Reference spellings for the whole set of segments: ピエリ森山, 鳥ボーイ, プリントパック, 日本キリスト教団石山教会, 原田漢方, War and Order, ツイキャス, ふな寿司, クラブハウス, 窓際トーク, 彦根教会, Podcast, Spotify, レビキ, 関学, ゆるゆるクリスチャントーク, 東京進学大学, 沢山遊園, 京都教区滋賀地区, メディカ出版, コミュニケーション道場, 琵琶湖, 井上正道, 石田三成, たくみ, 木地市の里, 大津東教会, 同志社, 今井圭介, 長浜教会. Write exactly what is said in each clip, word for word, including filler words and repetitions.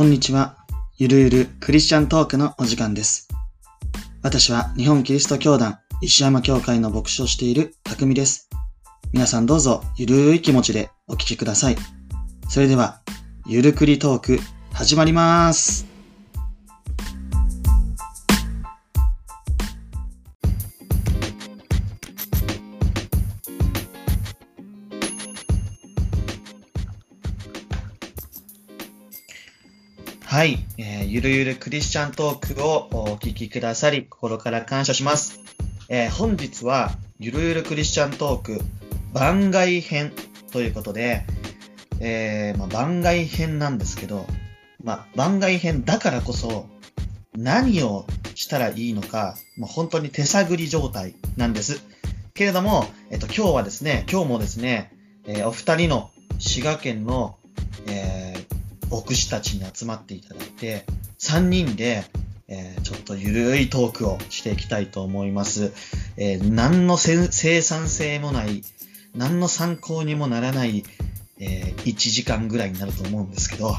こんにちは。ゆるゆるクリスチャントークのお時間です。私は日本キリスト教団石山教会の牧師をしているたくみです。皆さんどうぞゆるい気持ちでお聞きください。それではゆるくりトーク始まります。はい、えー、ゆるゆるクリスチャントークをお聞きくださり心から感謝します、えー、本日はゆるゆるクリスチャントーク番外編ということで、えーまあ、番外編なんですけど、まあ、番外編だからこそ何をしたらいいのか、まあ、本当に手探り状態なんですけれども、えっと、今日はですね今日もですね、えー、お二人の滋賀県の、えー牧師たちに集まっていただいてさんにんで、えー、ちょっとゆるいトークをしていきたいと思います、えー、何の生産性もない何の参考にもならない、えー、いちじかんぐらいになると思うんですけどあの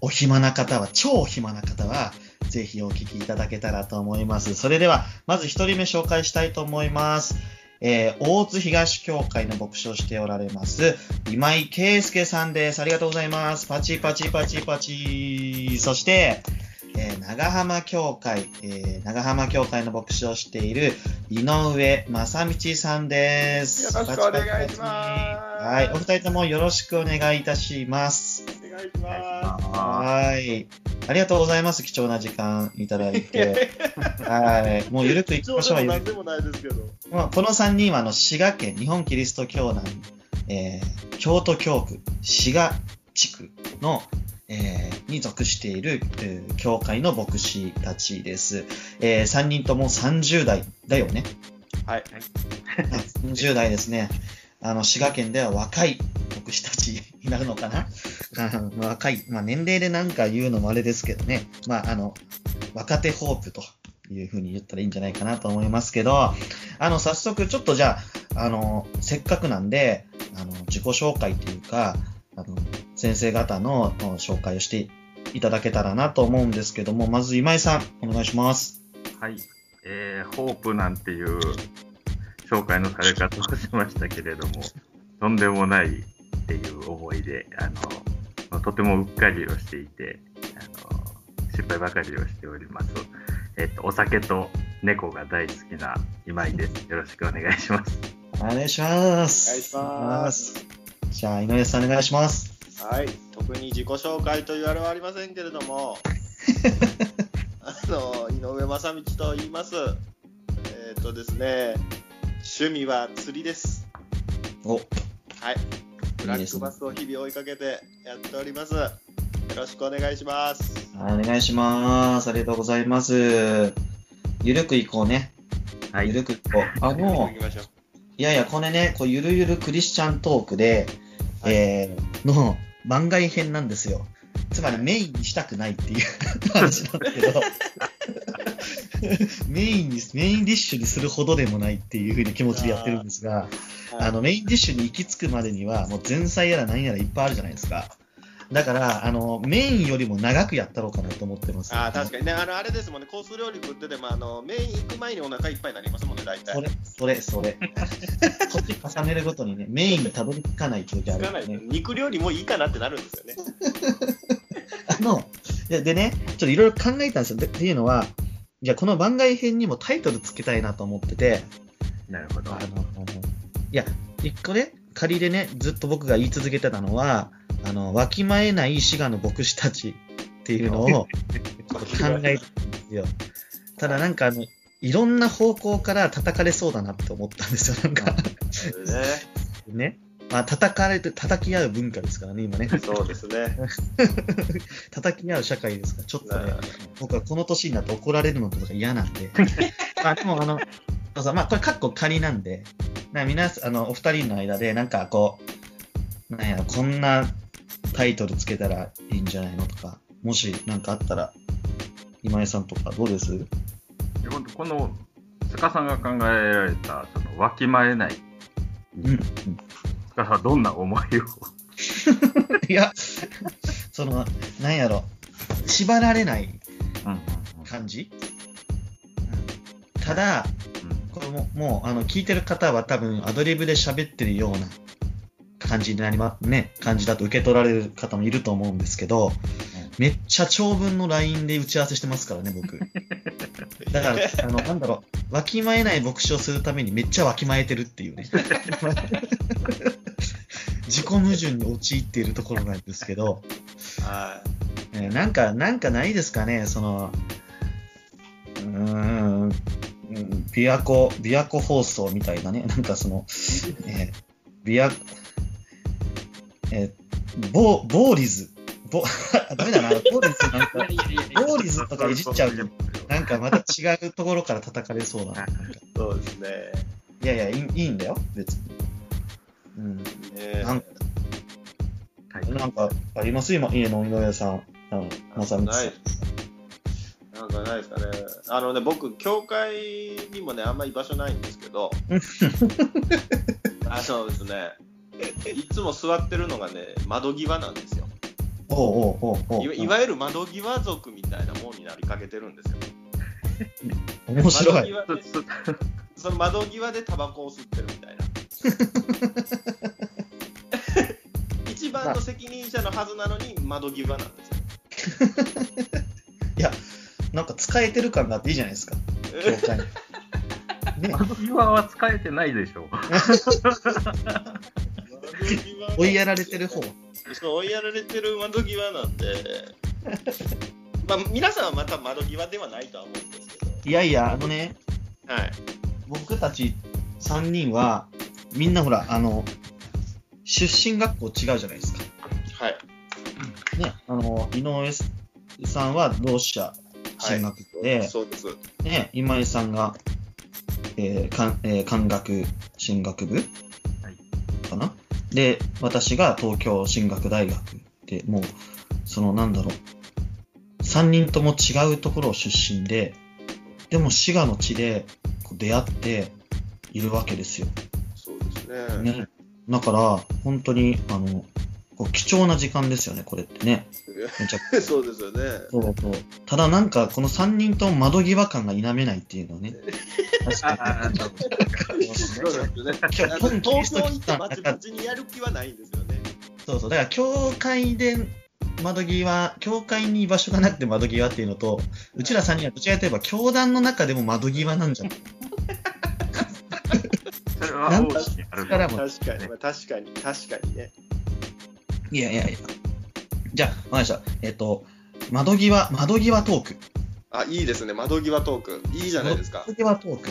お暇な方は超暇な方はぜひお聞きいただけたらと思います。それではまずひとりめ紹介したいと思います。えー、大津東教会の牧師をしておられます今井圭介さんです。ありがとうございます。パチパチパチパチ。そして、えー、長浜教会、えー、長浜教会の牧師をしている井上正道さんです。よろしくお願いします。はい、お二人ともよろしくお願いいたします。お願いします。はい、ありがとうございます。貴重な時間いただいてはい、もうゆるくいきましょう。何でもないですけど、まあ、このさんにんはあの滋賀県日本キリスト教団、えー、京都教区滋賀地区の、えー、に属している、えー、教会の牧師たちです、えー、さんにんともさんじゅう代だよね。はいさんじゅう代ですね。あの滋賀県では若い牧師たちになるのかな若い、まあ、年齢でなんか言うのもあれですけどね、まあ、あの若手ホープというふうに言ったらいいんじゃないかなと思いますけど、あの早速ちょっとじゃあ、あのせっかくなんであの自己紹介というかあの先生方の紹介をしていただけたらなと思うんですけども、まず今井さんお願いします。はい、えー、ホープなんていう紹介のされ方をしましたけれどもとんでもないっていう思いであのとてもうっかりをしていてあの失敗ばかりをしております。えっと、お酒と猫が大好きな今井です。よろしくお願いします。お願いします。お願いします。じゃあ井上さんお願いします。はい。特に自己紹介と言われはありませんけれども、あの井上正道と言います。えっとですね、趣味は釣りです。お。はい。ブラックバスを日々追いかけてやっております。よろしくお願いします。お願いします。ありがとうございます。ゆるくいこうね。はい、ゆるくいこう。あのいやいやこれねこうゆるゆるクリスチャントークで、はい、えー、の番外編なんですよ。つまりメインにしたくないっていう話なんだけどメインにメインディッシュにするほどでもないっていう風に気持ちでやってるんですが、はい、あのメインディッシュに行き着くまでにはもう前菜やら何やらいっぱいあるじゃないですか。だからあのメインよりも長くやったろうかなと思ってます。あ、確かにね、あのあれですもんね、コース料理食っててもあのメイン行く前にお腹いっぱいになりますもんね、大体。それそれそれこっち重ねるごとにねメインにたどり着かない時あるよね。つかない。肉料理もいいかなってなるんですよねあのでねちょっといろいろ考えたんですよ。でっていうのはじゃあこの番外編にもタイトルつけたいなと思ってて。なるほど。あのいや一個ね仮でねずっと僕が言い続けてたのはあのわきまえない滋賀の牧師たちっていうのを考えてたんですよ。ただなんかあのいろんな方向から叩かれそうだなって思ったんですよ。なんかね、まあ叩かれて叩き合う文化ですからね今ね。そうですね。叩き合う社会ですからちょっとね僕はこの年になって怒られるのとか嫌なんで。まあでもあのまあこれカッコ仮なんで、な皆あのお二人の間でなんかこうなんやろこんなタイトルつけたらいいんじゃないのとか、もし何かあったら今井さんとかどうです？この塚さんが考えられたそのわきまえない、うんうん、塚さんはどんな思いをいやそのなんやろ縛られない感じ、うん、ただ、うん、これももうあの聞いてる方は多分アドリブで喋ってるような感じになりますね、感じだと受け取られる方もいると思うんですけど、うん、めっちゃ長文の ライン で打ち合わせしてますからね僕だからあのなんだろうわきまえない牧師をするためにめっちゃわきまえてるっていうね自己矛盾に陥っているところなんですけど、えー、なんかなんかないですかね、そのうーん琵琶湖琵琶湖放送みたいなね、なんかその、えー、琵琶えー、ボーボーリズボダメだな、ボーリズなんかボーリズとかいじっちゃうとなんかまた違うところから叩かれそうだ な, なんかそうですね、いやいやい い, いいんだよ別に。うんね、なんか、はい、なんかあります今家の井上さん、まさみさん。なんかないですかね。あのね僕教会にもねあんまり居場所ないんですけど、あそうですね。いつも座ってるのがね窓際なんですよ。おうおうおうおう。いわゆる窓際族みたいなもんになりかけてるんですよ。面白い。窓際でその窓際でタバコを吸ってるみたいな。一番の責任者のはずなのに窓際なんですよいやなんか使えてる感があっていいじゃないですか教会、ね、窓際は使えてないでしょ追いやられてる方、そう追いやられてる窓際なんでまあ皆さんはまた窓際ではないとは思うんですけど、いやいやあのね、はい、僕たちさんにんはみんなほらあの出身学校違うじゃないですか、はい、ね、あの井上さんは同志社進学で、はい、そうです、ね、今井さんが、えーかえー、関学進学部、はい、かなで私が東京進学大学で、もうそのなんだろうさんにんとも違うところ出身で、でも滋賀の地でこう出会っているわけですよ。ねね、だから本当にあの貴重な時間ですよねこれってね、めちゃくちゃそうですよね、そうそう、ただなんかこのさんにんと窓際感が否めないっていうのね確かにそうですよね、東京行ってバチバチにやる気はないんですよね、そうそう、だから教会で窓際、教会に居場所がなくて窓際っていうのと、うちらさんにんはどちらかといえば教団の中でも窓際なんじゃないなんか力も確かに、確かに、確かにね。いやいやいや。じゃあ、わかりました。えっと、窓際、窓際トーク。あ、いいですね。窓際トーク。いいじゃないですか。窓際トーク。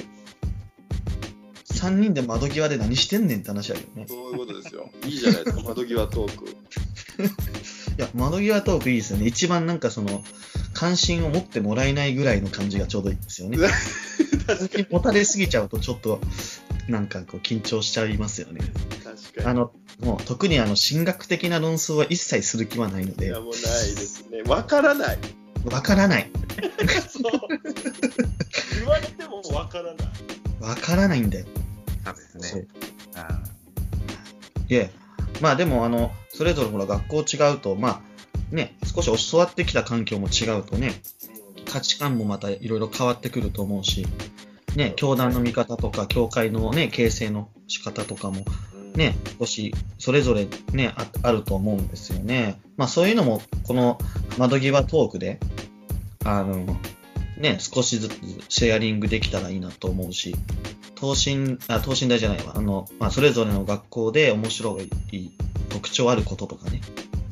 さんにんで窓際で何してんねんって話だよね。そういうことですよ。いいじゃないですか。窓際トーク。いや、窓際トークいいですよね。一番なんかその、関心を持ってもらえないぐらいの感じがちょうどいいですよね。確かに。持たれすぎちゃうとちょっと、なんかこう緊張しちゃいますよね。確かに。あのもう特にあの神学的な論争は一切する気はないので。いやもうないですね。わからない。わからない。そう言われてもわからない。わからないんだよ。そうですね。ああ。いや、まあでもあのそれぞれほら学校違うとまあね少し教わってきた環境も違うとね、価値観もまたいろいろ変わってくると思うし。ね、教団の見方とか教会の、ね、形成の仕方とかも、ね、少しそれぞれ、ね、あ, あると思うんですよね、まあ、そういうのもこの窓際トークであの、ね、少しずつシェアリングできたらいいなと思うし、東進あ東進大じゃないわあの、まあ、それぞれの学校で面白い特徴あることとかね、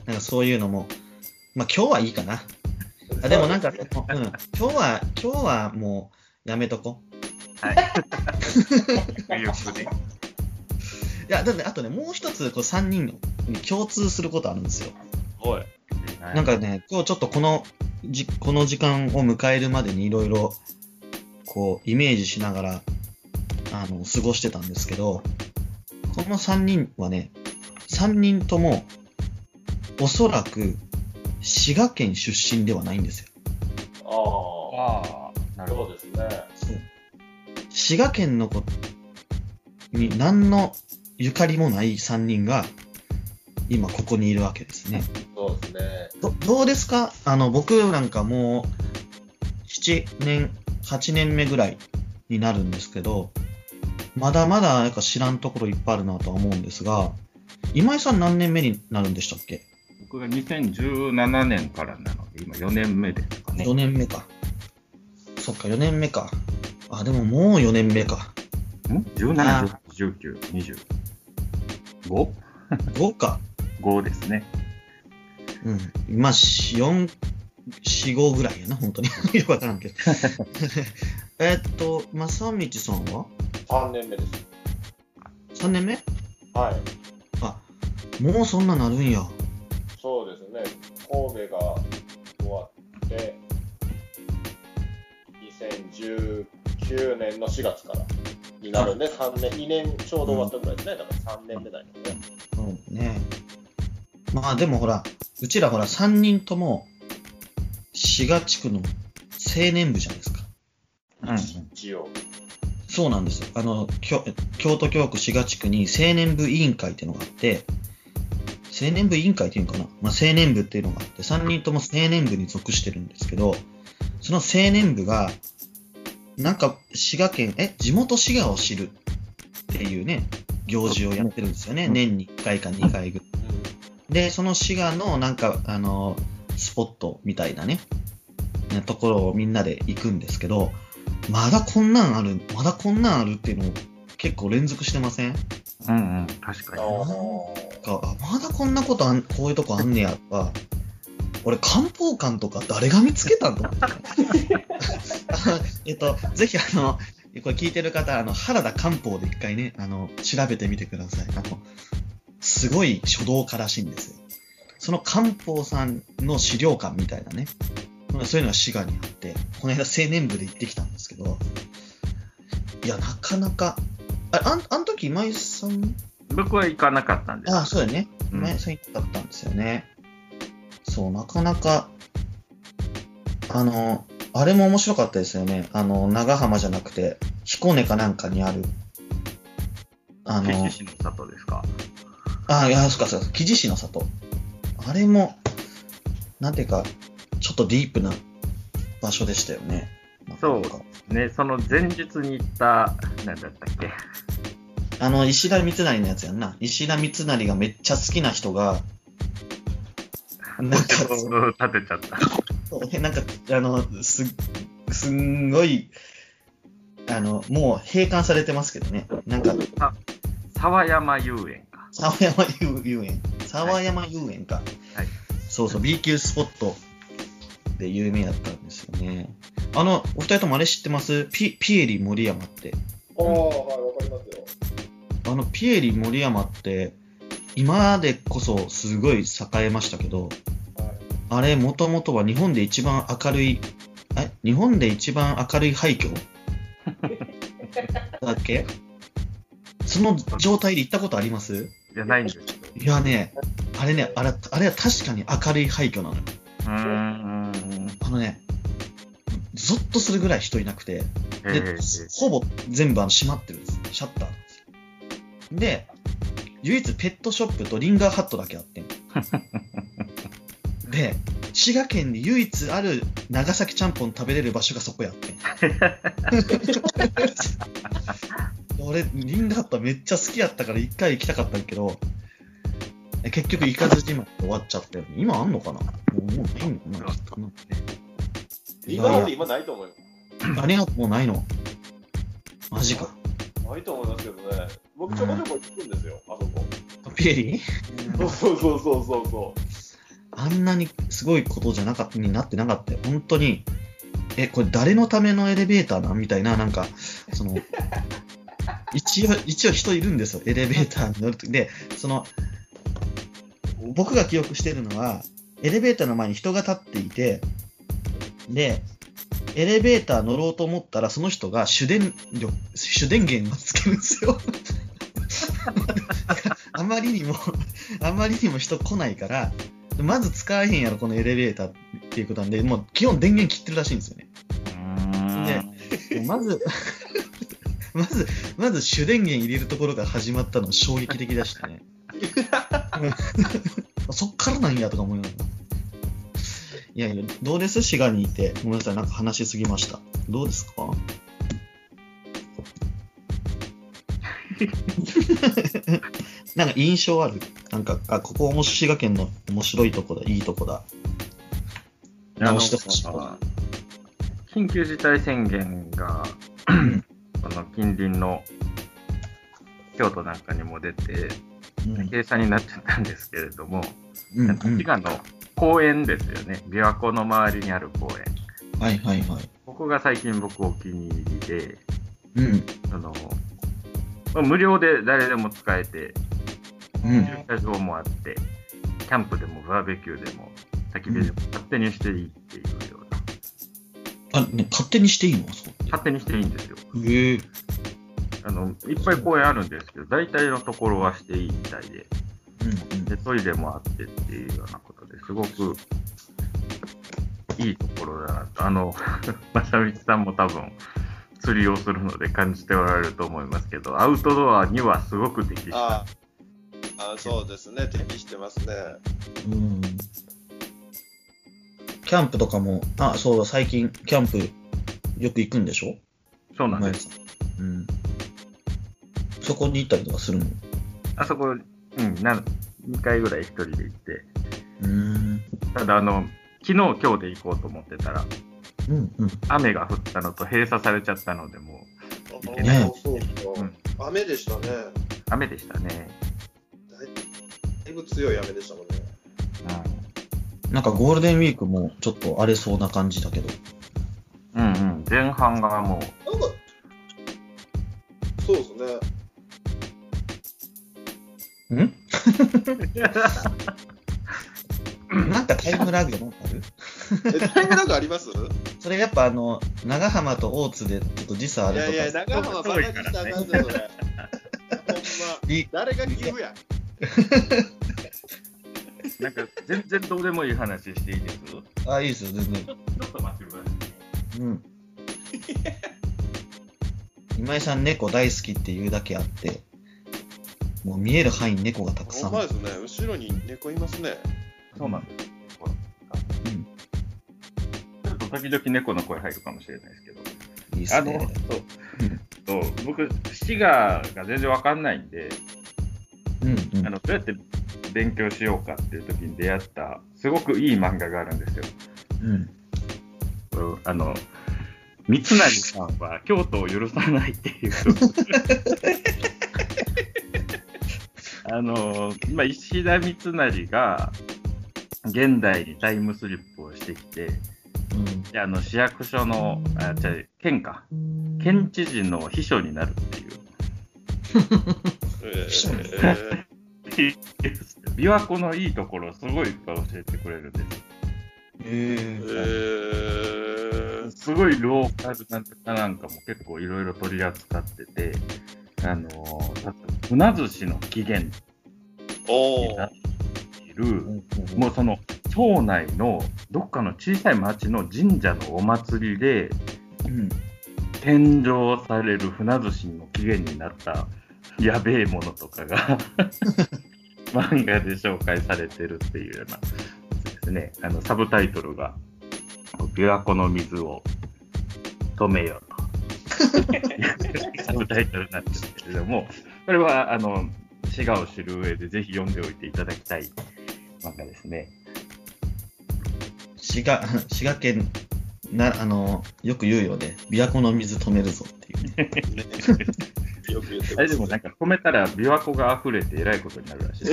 なんかそういうのも、まあ、今日はいいかなあ、でもなんか、うん、今日は今日はもうやめとこう、はいいやだってあとねもう一つこうさんにんに共通することあるんですよ。おいなんかね今日ちょっとこのじこの時間を迎えるまでにいろいろこうイメージしながらあの過ごしてたんですけど、このさんにんはねさんにんともおそらく滋賀県出身ではないんですよ。ああなるほどですね。そう滋賀県のことに何のゆかりもないさんにんが今ここにいるわけですね。そうですね。ど, どうですか？あの僕なんかもうななねんはちねんめぐらいになるんですけど、まだまだなんか知らんところいっぱいあるなとは思うんですが、今井さん何年目になるんでしたっけ？僕がにせんじゅうななねんからなので今よねんめですかね。よねんめか。そっかよねんめか。あ、でももうよねんめか。ん ?じゅうなな、じゅうきゅう、にじゅう。ご? ごか。ごですね。うん。まあ、よん、よん、ごぐらいやな、本当に。よくわからんけど。えっと、まさみちさんはさんねんめです。さんねんめ？はい。あ、もうそんななるんや。そうですね。神戸が終わって、にせんじゅうきゅうねんのしがつからになるんで、さんねん、にねんちょうど終わったぐらいですね。だからさんねんめだよね。うん、ね。まあでもほら、うちらほらさんにんとも滋賀地区の青年部じゃないですか。うん。一応。そうなんですよ。あの、京都教区滋賀地区に青年部委員会っていうのがあって、青年部委員会っていうのかな、まあ、青年部っていうのがあって、さんにんとも青年部に属してるんですけど、その青年部が、なんか滋賀県、え、地元滋賀を知るっていうね、行事をやってるんですよね。年にいっかいかにかいぐらい。で、その滋賀のなんか、あの、スポットみたいなね、ところをみんなで行くんですけど、まだこんなんある、まだこんなんあるっていうのを結構連続してません？うんうん、確かに。かまだこんなことあん、こういうとこあんねやとか、俺、漢方館とか誰が見つけたんと思って。えっと、ぜひあの、これ聞いてる方、あの、原田漢方で一回ね、あの、調べてみてください。あの、すごい書道家らしいんですよ。その漢方さんの資料館みたいなね、そういうのが滋賀にあって、この間青年部で行ってきたんですけど、いや、なかなか、あ、あん、あの時今井さん？僕は行かなかったんです。ああ、そうだね。今井さん行かなかったんですよね。うん、そう、なかなか、あの、あれも面白かったですよね。あの、長浜じゃなくて、彦根かなんかにある、あの、木地市の里ですか？ああ、いや、そうかそうか、木地市の里。あれも、なんていうか、ちょっとディープな場所でしたよね。そうですね。その前日に行った、なんだったっけ。あの、石田三成のやつやんな。石田三成がめっちゃ好きな人が、なんか、立てちゃった。そうなんか、あの、す、すんごい、あの、もう閉館されてますけどね。なんか、沢山遊園か。沢山遊園。沢山遊園か。はい。はい、そうそう、B 級スポット。で有名だったんですよね。あのお二人ともあれ知ってます？ ピ, ピエリ森山って。ああ、はい、わかりますよ。あのピエリ森山って今でこそすごい栄えましたけど、はい、あれもともとは日本で一番明るいえ日本で一番明るい廃墟だっけ？その状態で行ったことあります？いや、ないんですけど。いやね、あれね、あれ、あれは確かに明るい廃墟なのよ。うーん、あのね、ゾッとするぐらい人いなくて、でほぼ全部あの閉まってるんです、シャッターで。唯一ペットショップとリンガーハットだけあってんで、滋賀県に唯一ある長崎ちゃんぽん食べれる場所がそこやってん俺リンガーハットめっちゃ好きやったから一回行きたかったんけど、結局行かずじまい終わっちゃったよね。今あんのかな？もうないのかな？きっとな。今まで今ないと思うよ。あれがもうないの？マジか。ないと思いますけどね。僕ちょこちょこ行くんですよ、うん、あそこ。ピエリ？そうそうそうそうそう。あんなにすごいことじゃなかったになってなかったよ。本当に。え、これ誰のためのエレベーターなみたいな、なんかその一応一応人いるんですよ、エレベーターに乗るときで、その。僕が記憶してるのは、エレベーターの前に人が立っていて、で、エレベーター乗ろうと思ったら、その人が主電力、主電源をつけるんですよ。あまりにも、あまりにも人来ないから、まず使えへんやろ、このエレベーターっていうことなんで、もう基本電源切ってるらしいんですよね。で、まず、まず、まず主電源入れるところが始まったの衝撃的でしたね。そっからなんやとか思いながら。いやいや、どうです？滋賀にいて。ごめんなさい、なんか話しすぎました。どうですか？なんか印象ある？なんか、あ、ここも滋賀県の面白いとこだ、いいとこだ、直してほしいとこだ。緊急事態宣言がこの近隣の京都なんかにも出て、うん、閉鎖になっちゃったんですけれども、うんうん、滋賀の公園ですよね、琵琶湖の周りにある公園、はいはいはい、ここが最近僕お気に入りで、うん、あの無料で誰でも使えて、うん、駐車場もあって、キャンプでもバーベキューでも焚き火でも勝手にしていいっていうような、うん、あ、ね、勝手にしていいの？そう、勝手にしていいんですよ。へえ。あのいっぱい公園あるんですけど、大体のところはしていいみたいで、うんうん、でトイレもあってっていうようなことで、すごくいいところだなと。あのまさみちさんも多分釣りをするので感じておられると思いますけど、アウトドアにはすごく適して、ああ、そうですね、適してますね。うん、キャンプとかも、あ、そうだ、最近キャンプよく行くんでしょ？そうなんです。うん、そこに行ったりとかするの？あそこ、うん、なにかいぐらい一人で行って、うーん、ただあの昨日今日で行こうと思ってたら、うんうん、雨が降ったのと閉鎖されちゃったので、もう行けない。あ、そうそう、うん、雨でしたね。雨でしたね。だいぶ強い雨でしたもんね。うん、なんかゴールデンウィークもちょっと荒れそうな感じだけど、うんうん、前半がもうなんかそうですね。ん？なんかタイムラグなんかある？え、タイムラグあります？それやっぱあの長浜と大津でちょっと時差あるとか。いやいや、長浜ばかりしたんだぞ、ね、それ。ほんま、誰がギブや。なんか全然どうでもいい話していいです？あ、いいですよ、全然。ちょっと待ってください。うん。今井さん猫大好きっていうだけあって、もう見える範囲に猫がたくさん。そうですね。後ろに猫いますね。そうなんです。うん、ちょっと時々猫の声入るかもしれないですけど、いいっすね。あのそうそう、僕滋賀が全然わかんないんで、うんうん、あのどうやって勉強しようかっていう時に出会ったすごくいい漫画があるんですよ。うん、あの三成さんは京都を許さないっていうあの、まあ、石田三成が現代にタイムスリップをしてきて、うん、であの市役所のあじゃあ県か県知事の秘書になるっていう琵琶湖のいいところをすごいいっぱい教えてくれるんです。えー、すごいローカルなんかなんかも結構いろいろ取り扱ってて、あのふな寿司の起源になってもうその町内のどっかの小さい町の神社のお祭りで、うん、献上される船寿司の起源になったやべえものとかが漫画で紹介されてるっていうようなですね。あのサブタイトルが琵琶湖の水を止めようとサブタイトルなんですけれども、これはあの滋賀を知る上でぜひ読んでおいていただきたい漫画ですね。滋賀、滋賀県な、あのよく言うよね、琵琶湖の水止めるぞっていうね。よく言ってますね。あれでもなんか止めたら琵琶湖が溢れてえらいことになるらしい。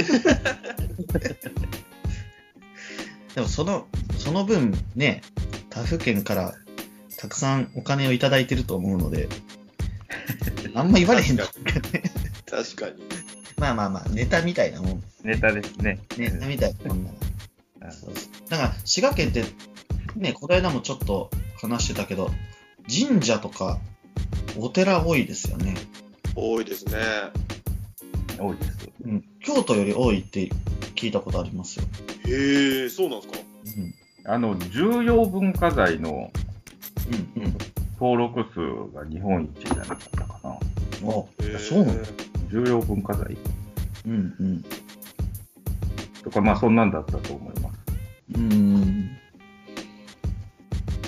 でもそのその分ね、他府県からたくさんお金をいただいてると思うので、あんま言われへんだ。確かに。まあまあまあ、ネタみたいなもん。ネタですね。ネタみたいなもんだな。だから、滋賀県って、ね、この間もちょっと話してたけど、神社とかお寺多いですよね。多いですね。多いです。うん。京都より多いって聞いたことありますよ。へえ、そうなんですか。うん。あの、重要文化財の、うんうん、登録数が日本一じゃなかったかな。あ、そうなんだ。重要文化財、うんうん、とか、まあそんなんだったと思います。うん、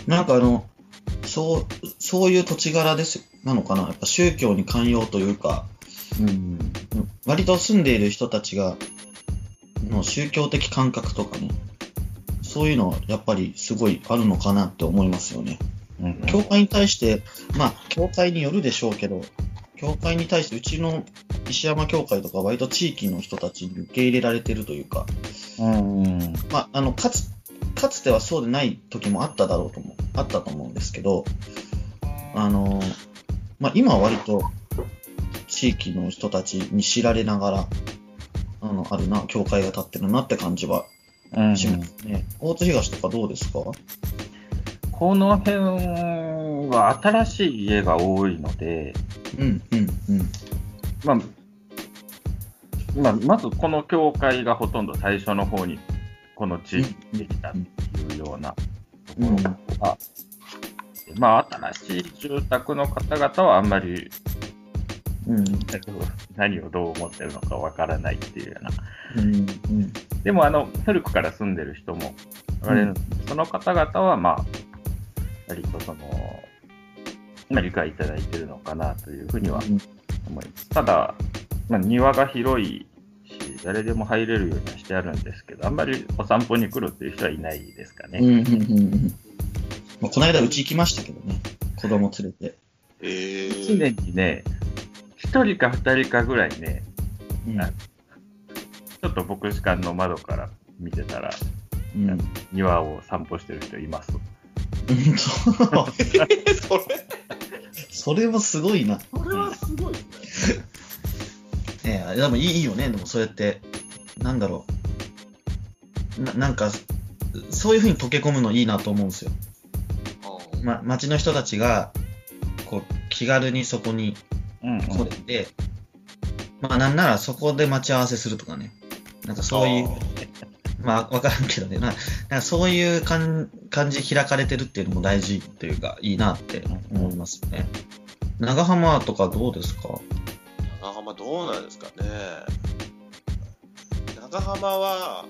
なんかあのそうそういう土地柄ですなのかな、やっぱ宗教に寛容というか、うん、割と住んでいる人たちがの宗教的感覚とかね、そういうのはやっぱりすごいあるのかなって思いますよね。うん、教会に対して、まあ教会によるでしょうけど、教会に対してうちの石山教会とか割と地域の人たちに受け入れられてるというか、うん、まああのかつかつてはそうでない時もあっただろうともあったと思うんですけど、あのまあ今は割と地域の人たちに知られながらあのあるな教会が立ってるなって感じはしますね。うん、大津東とかどうですか？この辺は新しい家が多いので、うんうんうん、まあ、まあ、まずこの教会がほとんど最初の方にこの地域にできたっていうようなところが、うんうん、まあ、新しい住宅の方々はあんまり、うん、何をどう思ってるのかわからないっていうような、うんうん、でもあの古くから住んでる人もおられるので、うん、その方々はまあ割とその、まあ、理解いただいているのかなというふうには思います。ただ、まあ、庭が広いし誰でも入れるようにはしてあるんですけど、あんまりお散歩に来るっていう人はいないですかね。うんうんうん、まあ、この間うち行きましたけどね、子供連れて、えー、常にねひとりかふたりかぐらいね、うん、ちょっと牧師館の窓から見てたら、うん、庭を散歩してる人います。それそれもすごいな。それはすごいね。でもいいよね。でもそうやってなんだろう な, なんかそういう風に溶け込むのいいなと思うんですよ。ま、町の人たちがこう気軽にそこに来れて、うんうん、まあなんならそこで待ち合わせするとかね、なんかそういうまあ分からんけどね、なんかそういう感じ開かれてるっていうのも大事というかいいなって思いますね。長浜とかどうですか？長浜どうなんですかね。長浜は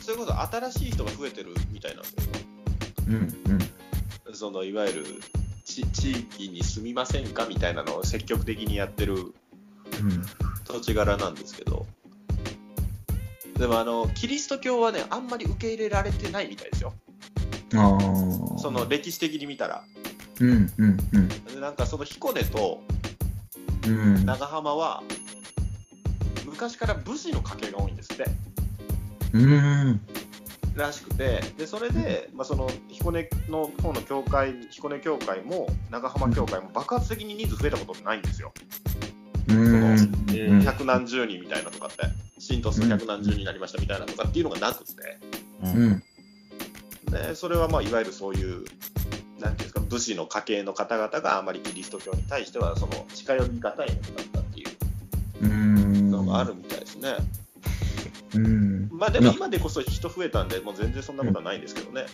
それこそ新しい人が増えてるみたいなんですよ。うんうん。そのいわゆる地域に住みませんかみたいなのを積極的にやってる土地柄なんですけど。でもあのキリスト教はねあんまり受け入れられてないみたいですよ。あその歴史的に見たら、うんうんうん、なんかその彦根と長浜は、うん、昔から武士の家系が多いんですって、うん、らしくて、でそれで、まあ、その彦根の方の教会、彦根教会も長浜教会も爆発的に人数増えたことないんですよ。うん、その百何十人みたいなとかって信徒数百何十人になりましたみたいなとかっていうのがなくて、うん、でそれはまあいわゆるそういうなんていうんですか武士の家系の方々があまりキリスト教に対してはその近寄りがたいものだったっていうのがあるみたいですね。うん、まあでも今でこそ人増えたんでもう全然そんなことはないんですけどね。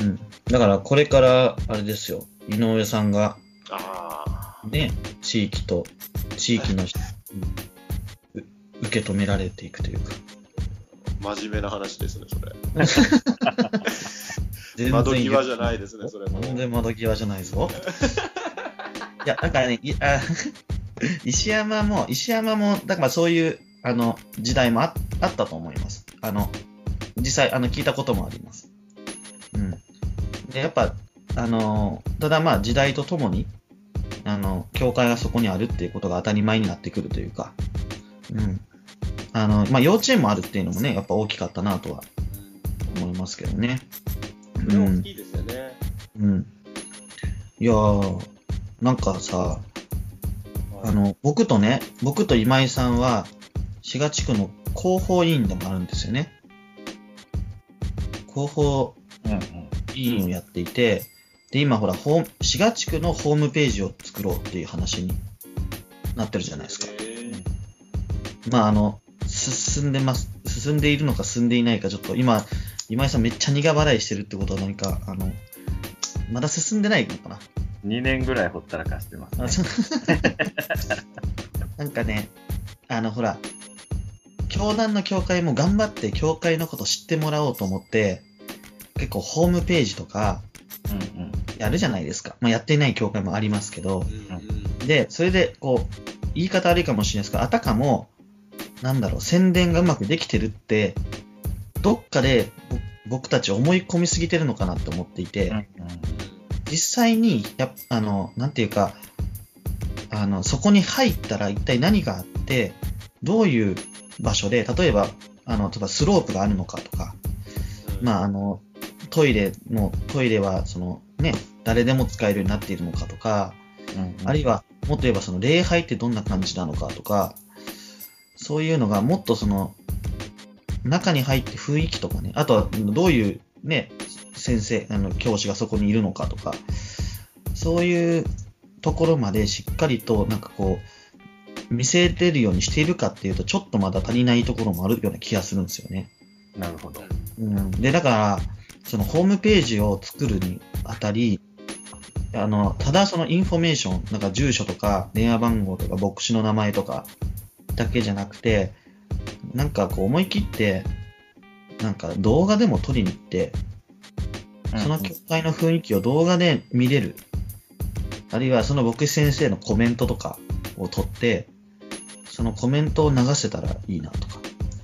うん、だからこれからあれですよ、井上さんがあ、ね、地域と地域の人に受け止められていくというか。真面目な話ですねそれ。窓際じゃないですねそれも。全然窓際じゃないぞ。いやだからねいあ石山も石山もだからそういうあの時代も あ, あったと思います。あの実際あの聞いたこともあります。うん。でやっぱあのただまあ時代とともに。あの教会がそこにあるっていうことが当たり前になってくるというか、うんあのまあ、幼稚園もあるっていうのもねやっぱ大きかったなとは思いますけどね。それ大きいですよね。うん、いやーなんかさあの僕とね僕と今井さんは滋賀地区の広報委員でもあるんですよね。広報委員をやっていて、うんうん、で今ほら滋賀地区のホームページを作ろうっていう話になってるじゃないですか。まああの進んでます進んでいるのか進んでいないかちょっと今今井さんめっちゃ苦笑いしてるってことは何かあのまだ進んでないのかな。にねんぐらいほったらかしてます、ね、なんかねあのほら教団の教会も頑張って教会のこと知ってもらおうと思って結構ホームページとかやるじゃないですか、まあ、やっていない教会もありますけど、でそれでこう言い方悪いかもしれないですけど、あたかもなんだろう、宣伝がうまくできてるってどっかで僕たち思い込みすぎてるのかなって思っていて、実際にやあのなんていうかあのそこに入ったら一体何があってどういう場所で、例えばあの例えばスロープがあるのかとか、まああのトイレのトイレはそのね誰でも使えるようになっているのかとか、うんうん、あるいはもっと言えばその礼拝ってどんな感じなのかとか、そういうのがもっとその中に入って雰囲気とかね、あとはどういうね先生あの教師がそこにいるのかとか、そういうところまでしっかりとなんかこう見せれるようにしているかっていうと、ちょっとまだ足りないところもあるような気がするんですよね。なるほど。うん、でだからそのホームページを作るにあたり、あのただそのインフォメーションなんか住所とか電話番号とか牧師の名前とかだけじゃなくて、なんかこう思い切ってなんか動画でも撮りに行って、その教会の雰囲気を動画で見れる、あるいはその牧師先生のコメントとかを撮ってそのコメントを流せたらいいなとか。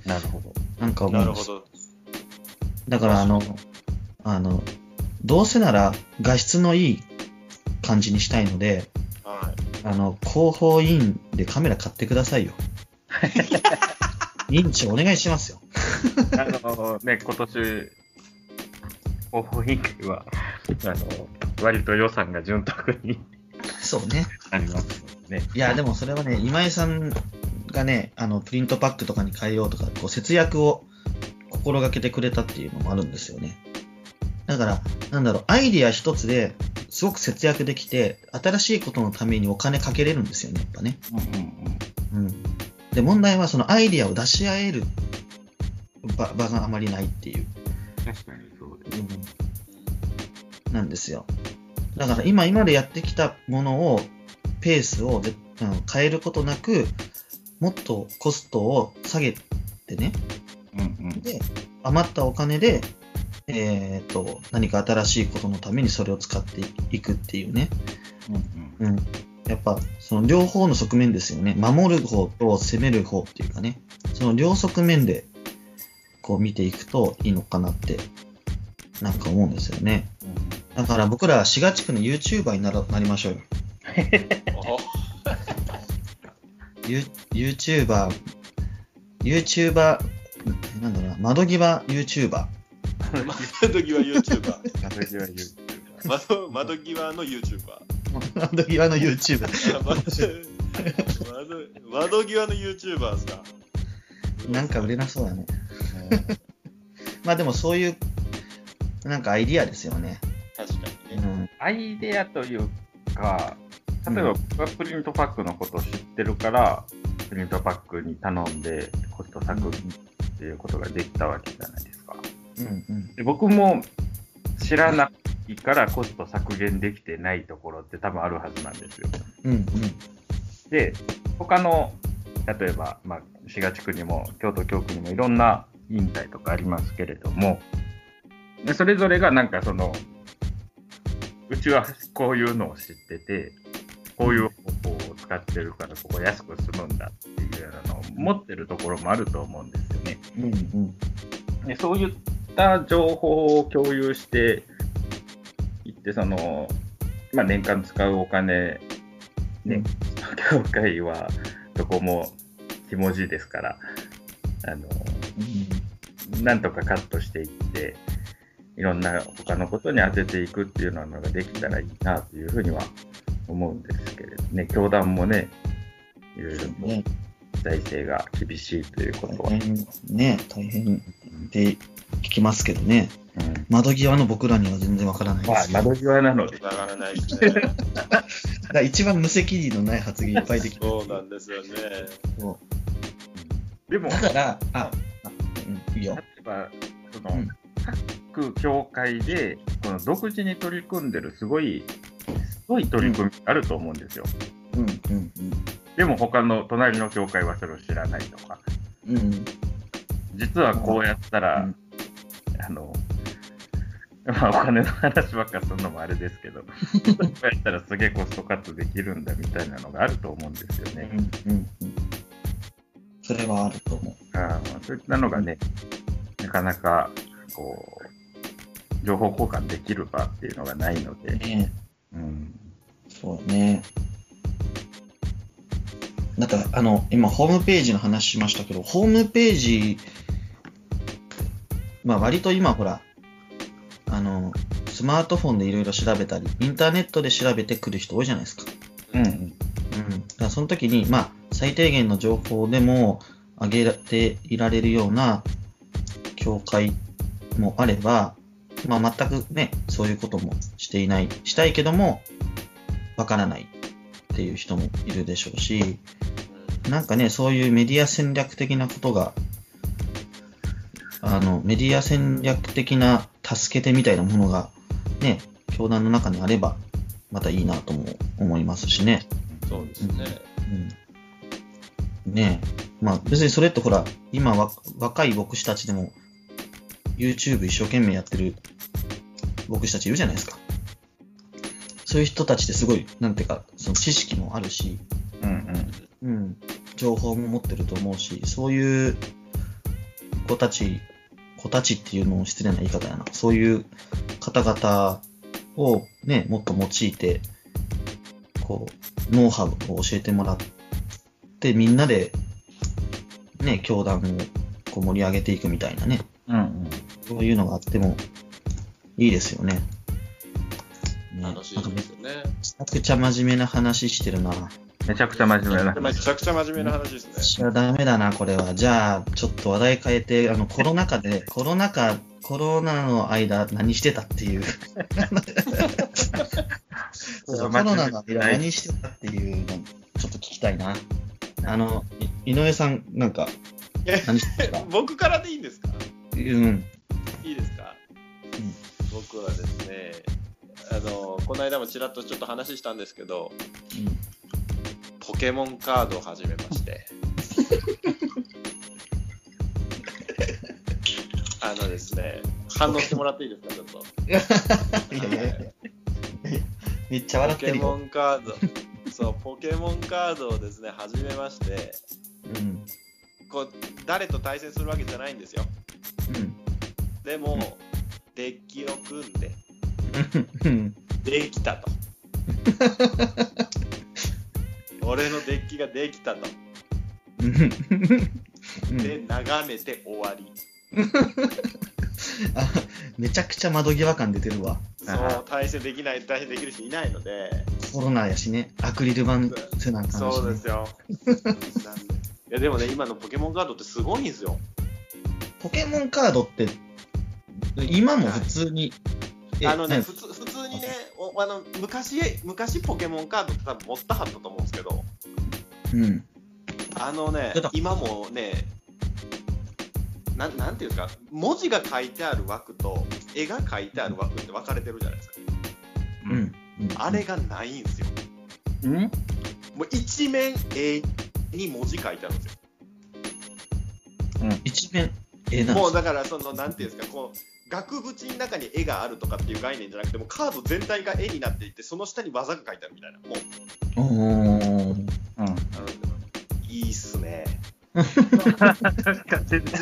なるほど。なんか思うんです。なるほど。だからあのあのどうせなら画質のいい感じにしたいので、はい、あの広報委員でカメラ買ってくださいよ。委員長お願いしますよ。あのね今年広報委員会はあの割と予算が潤沢にそうねありますね。いやでもそれはね今井さんがねあのプリントパックとかに変えようとかこう節約を心がけてくれたっていうのもあるんですよね。だからなんだろう、アイディア一つですごく節約できて新しいことのためにお金かけれるんですよねやっぱね、うんうんうんうん、で問題はそのアイディアを出し合える 場, 場があまりないっていう。確かにそうです、うん、なんですよ。だから今今までやってきたものをペースを変えることなくもっとコストを下げてね、うんうん、で余ったお金で、えー、と何か新しいことのためにそれを使っていくっていうね、うんうんうん、やっぱその両方の側面ですよね。守る方と攻める方っていうかね、その両側面でこう見ていくといいのかなってなんか思うんですよね、うん、だから僕らは志賀地区の YouTuber に な, なりましょうよ。ユ, ユーチューバー、ユーチューバー、なんだろうな、窓際ユーチューバー。窓際ユーチューバー。窓際ユーチューバー。窓際のユーチューバー。窓際のユーチューバー。窓際のユーチューバーですか。なんか売れなそうだね。まあでもそういう、なんかアイディアですよね。確かにね。うん、アイディアというか、例えば僕はプリントパックのことを知ってるから、うん、プリントパックに頼んでコスト削減っていうことができたわけじゃないですか、うんうん、で僕も知らないからコスト削減できてないところって多分あるはずなんですよ、うんうん、で他の例えば、まあ、志賀地区にも京都教区にもいろんな委員会とかありますけれども、でそれぞれがなんかそのうちはこういうのを知っててこういう方法を使ってるからここ安く済むんだっていうようなのを持ってるところもあると思うんですよね、うんうん、でそういった情報を共有していってその、まあ、年間使うお金ね、うん、教会はどこも気持ちいいですからあの、うん、なんとかカットしていっていろんな他のことに当てていくっていうのができたらいいなというふうには思うんですけれどね。教団もねいろいろ財政が厳しいということは大変ね、大変って聞きますけどね、うん、窓際の僕らには全然わからないですけど、まあ、窓際なのでわからないですね。だから一番無責任のない発言いっぱいできる。そうなんですよね。そうでもだからあ、うん、いいよ。例えばその、うん各教会でこの独自に取り組んでるすごいすごい取り組みがあると思うんですよ、うんうんうん、でも他の隣の教会はそれを知らないとか、うん、実はこうやったら、うん、あのまあお金の話ばっかするのもあれですけど、そうやったらすげえコストカットできるんだみたいなのがあると思うんですよね。うんうんうん、それはあると思う。ああ、そういったのがね、なかなかこう情報交換できる場っていうのがないので、ね、うん、そうね。なんかあの今ホームページの話しましたけど、ホームページ、まあ割と今ほらあのスマートフォンでいろいろ調べたり、インターネットで調べてくる人多いじゃないですか。うんうん。うん、だからその時にまあ最低限の情報でも上げていられるような協会もあれば、まあ全くねそういうこともしていない、したいけどもわからないっていう人もいるでしょうし、なんかねそういうメディア戦略的なことが、あのメディア戦略的な助けてみたいなものがね教団の中にあればまたいいなとも思いますしね。そうですね。うん、ねえ、まあ別にそれってほら今わ若い牧師たちでも YouTube 一生懸命やってる牧師たちいるじゃないですか。そういう人たちってすごいなんていうかその知識もあるし、うんうんうん、情報も持ってると思うし、そういう子たち子たちっていうのも失礼な言い方やな。そういう方々をね、もっと用いて、こう、ノウハウを教えてもらって、みんなで、ね、教団をこう盛り上げていくみたいなね。うんうん。そういうのがあってもいいですよね。ね、楽しいですよね。めちゃくちゃ真面目な話してるな。めちゃくちゃ真面目な話。めちゃくちゃ真面目な話ですね。いや、ダメだな、これは。じゃあ、ちょっと話題変えて、あの、コロナ禍で、コロナ禍、コロナの間、何してたっていう。コロナの間、何してたっていうの、ちょっと聞きたいな。あの、井上さん、なんか、何してたか僕からでいいんですか？うん。いいですか？うん。僕はですね、あの、この間もちらっとちょっと話したんですけど、うんポケモンカードを始めましてあのですね反応してもらっていいですかちょっといやいやいや、はい、めっちゃ笑ってるよポケモンカードそうポケモンカードをですね始めまして、うん、こう誰と対戦するわけじゃないんですよ、うん、でも、うん、デッキを組んでできたと俺のデッキができたとで、眺めて終わりあめちゃくちゃ窓際感出てるわ。そう、対戦できない、対戦できる人いないのでコロナやしね、アクリル板せな感じ、ね、そうですよなんでいやでもね、今のポケモンカードってすごいんですよ。ポケモンカードって今も普通にあのね、普通、普通にね、あの昔、昔ポケモンカードって多分持ったはったと思うんですけど、うん、あのね、今もね、な、なんていうんですか、文字が書いてある枠と絵が書いてある枠って分かれてるじゃないですか。うんうん、あれがないんですよ。うん、もう一面絵に文字書いてあるんですよ。うん、一面絵なんですか？もうだからその、なんていうんですか、こう額縁の中に絵があるとかっていう概念じゃなくてもうカード全体が絵になっていてその下に技が書いてあるみたいなもう、うん、うん、いいっすね全然全然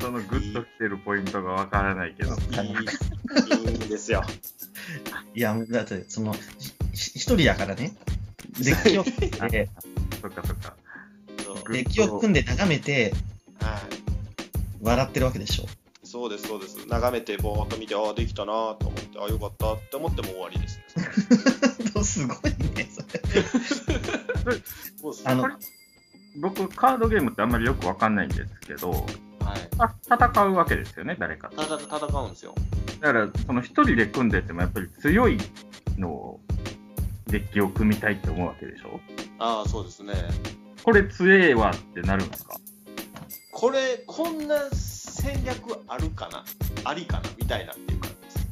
そのグッときてるポイントがわからないけどいい、いいんですよいやだってその一人だからねデッキを組んでそっかそっかデッキを組んで眺めてはい笑ってるわけでしょ。そうですそうです。眺めてボーっと見てああできたなと思ってああよかったって思っても終わりですね。すごいねそれ。あの僕カードゲームってあんまりよくわかんないんですけど、はい、戦うわけですよね誰かと。ただ戦うんですよ。だからその一人で組んでてもやっぱり強いのをデッキを組みたいって思うわけでしょ。ああそうですね。これ強えわってなるんですか。これこんな戦略あるかなありかなみたいなっていう感じです。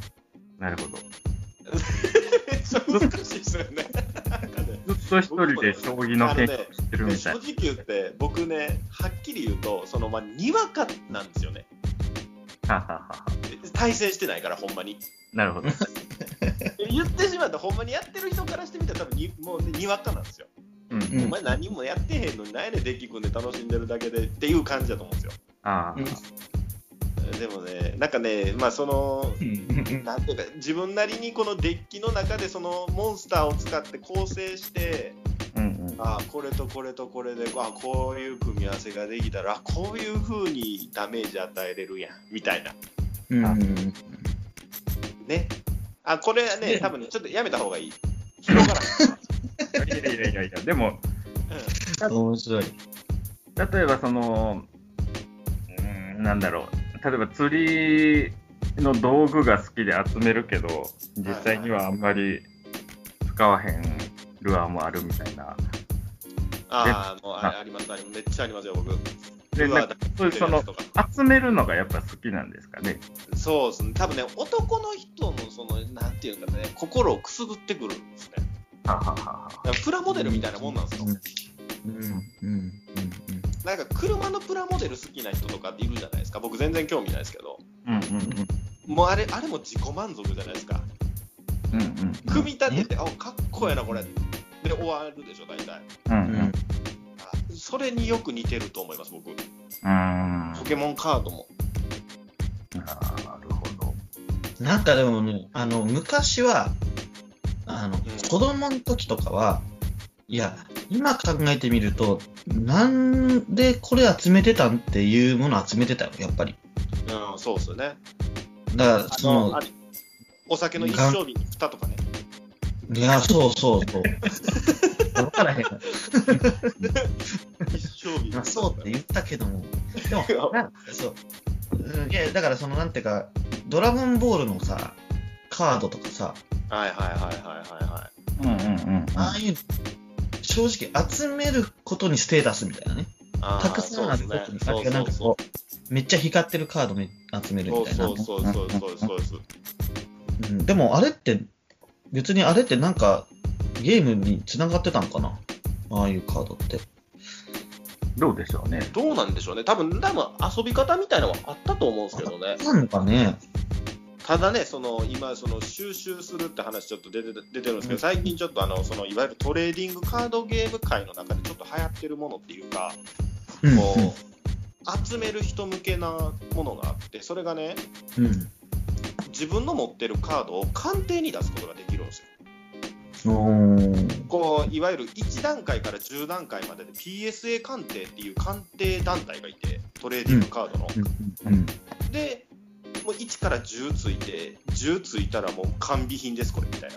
なるほど。めっちゃ難しいですよね。ずっと一人で将棋の研究してるみたいな。正直言って僕ねはっきり言うとそのまあにわかなんですよね。対戦してないからほんまに。なるほど。言ってしまったらほんまにやってる人からしてみたら多分にもう、ね、にわかなんですよ。うんうん、お前何もやってへんのに何やねんデッキ組んで楽しんでるだけでっていう感じだと思うんですよ。あうん、でもねなんかねまあそのなんていうか自分なりにこのデッキの中でそのモンスターを使って構成して。ああこれとこれとこれであこういう組み合わせができたらこういう風にダメージ与えれるやんみたいな、うんうん、ねあこれはね多分ねちょっとやめた方がいい広がらないいやいやいやいやでも、うん、面白い例えばそのうんなんだろう例えば釣りの道具が好きで集めるけど実際にはあんまり使わへんルアーもあるみたいなああもうありますありますめっちゃありますよ僕でなんかそういうその集めるのがやっぱ好きなんですかねそうですね多分ね男の人のそのなんていうかね心をくすぐってくるんですねはははプラモデルみたいなもんなんですようんうんうんうんなんか車のプラモデル好きな人とかっているじゃないですか僕全然興味ないですけどうんうんうんもうあれあれも自己満足じゃないですかうんうん組み立ててあかっこいいなこれで終わるでしょ大体、うんうん、それによく似てると思います僕うんポケモンカードもなるほどなんかでもねあの昔はあの、うん、子供の時とかはいや今考えてみるとなんでこれ集めてたんっていうもの集めてたよやっぱりうんそうですよねだからそのあのお酒の一升瓶に蓋とかねいやそうそうそう分からへん一生日そうって言ったけどもでもそういやだからそのなんていうかドラゴンボールのさカードとかさはいはいはいはいはいはいうんうんうんああいう正直集めることにステータスみたいなねたくさんあることにさっきなんかこうめっちゃ光ってるカード集めるみたいなそうそうそうそうそうそううんでもあれって別にあれってなんかゲームに繋がってたんかなああいうカードってどうでしょうねどうなんでしょうね多分多分遊び方みたいなのはあったと思うんですけどねなんかねただねその今その収集するって話ちょっと出て出てるんですけど、うん、最近ちょっとあのそのいわゆるトレーディングカードゲーム界の中でちょっと流行ってるものっていうか、うん、こう集める人向けなものがあってそれがね、うん、自分の持ってるカードを鑑定に出すことができるんですよこういわゆるいち段階からじゅう段階までで ピーエスエー 鑑定っていう鑑定団体がいてトレーディングカードの、うんうん、でもういちからじゅうついてじゅうついたらもう完備品ですこれみたいな、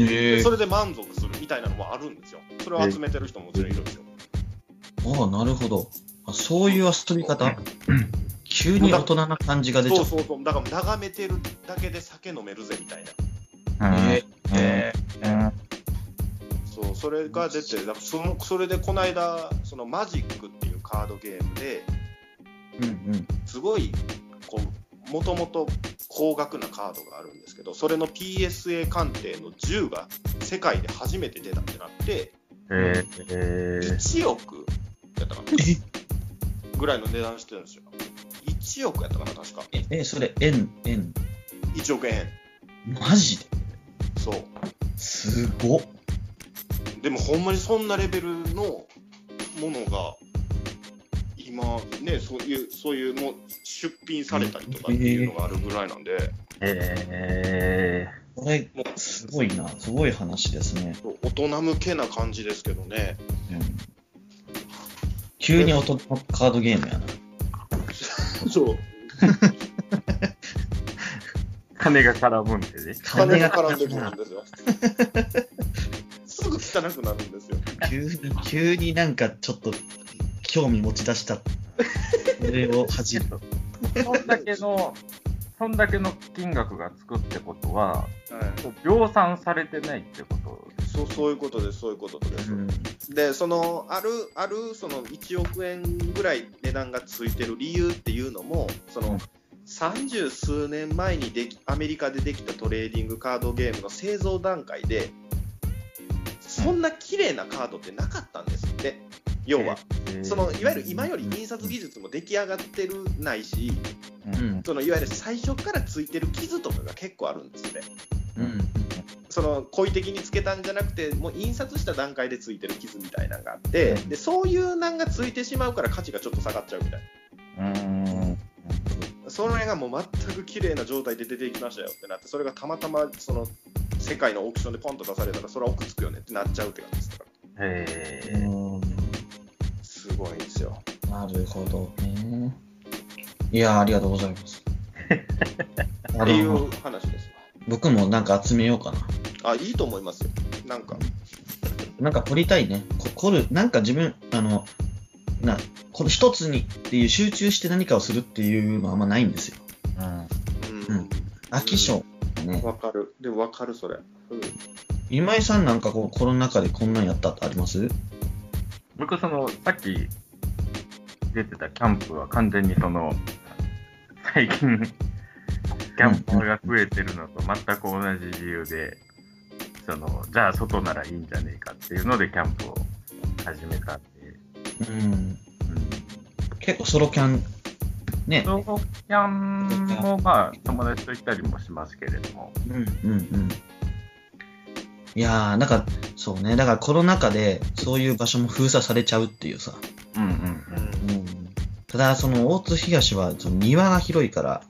えー、それで満足するみたいなのもあるんですよそれを集めてる人ももちろんいるんですよ、えー、ああなるほどあそういう遊び方、うん、急に大人な感じが出ちゃうそうそうそうだから眺めてるだけで酒飲めるぜみたいなえーえー、そうそれが出てだからそのそれでこの間そのマジックっていうカードゲームで、うんうん、すごいこうもともと高額なカードがあるんですけどそれの ピーエスエー 鑑定のじゅうが世界で初めて出たってなって、えー、いちおくやったかなぐらいの値段してるんですよいちおくやったかな確かええそれ円円いちおく円マジでそうすごっでもほんまにそんなレベルのものが今ねそういうそういうの出品されたりとかっていうのがあるぐらいなんでえー、これすごいなすごい話ですね大人向けな感じですけどね、うん、急に大人のカードゲームやなそう金が絡むんでね金が絡んでくるんですよすぐ汚くなるんですよ急に急になんかちょっと興味持ち出したこれを恥じるそんだけのそんだけの金額がつくってことは、はい、量産されてないってことです、ね、そうそういうことですそういうことです、うん、でそのあるあるそのいちおく円ぐらい値段がついてる理由っていうのもその、うん三十数年前にできアメリカでできたトレーディングカードゲームの製造段階でそんな綺麗なカードってなかったんですって要はそのいわゆる今より印刷技術も出来上がってるないしうん、そのいわゆる最初からついてる傷とかが結構あるんですね、うん、その故意的につけたんじゃなくてもう印刷した段階でついてる傷みたいなのがあって、うん、でそういうなんがついてしまうから価値がちょっと下がっちゃうみたいな、うん、その辺がもう全く綺麗な状態で出てきましたよってなって、それがたまたまその世界のオークションでポンと出されたらそれは奥つくよねってなっちゃうって感じですから。へー、すごいんですよ。なるほど、ね、いやありがとうございますっていう話です。僕もなんか集めようかな。あ、いいと思いますよ。なんかなんか取りたいね。こ凝るなんか自分あのなこの一つにっていう集中して何かをするっていうのはあんまないんですよ。うん、うん、飽き性、うん、ね。わかる。でもわかるそれ、うん、今井さんなんかこうコロナ禍でこんなんやったってあります？僕そのさっき出てたキャンプは完全にその最近キャンプが増えてるのと全く同じ理由で、そのじゃあ外ならいいんじゃねえかっていうのでキャンプを始めたんで、うんうん、結構ソロキャンね、ソロキャンもまあ友達と行ったりもしますけれども、うんうんうん、いやーなんかそうね、だからコロナ禍でそういう場所も封鎖されちゃうっていうさ、うんうんうんうん、ただその大津東はその庭が広いから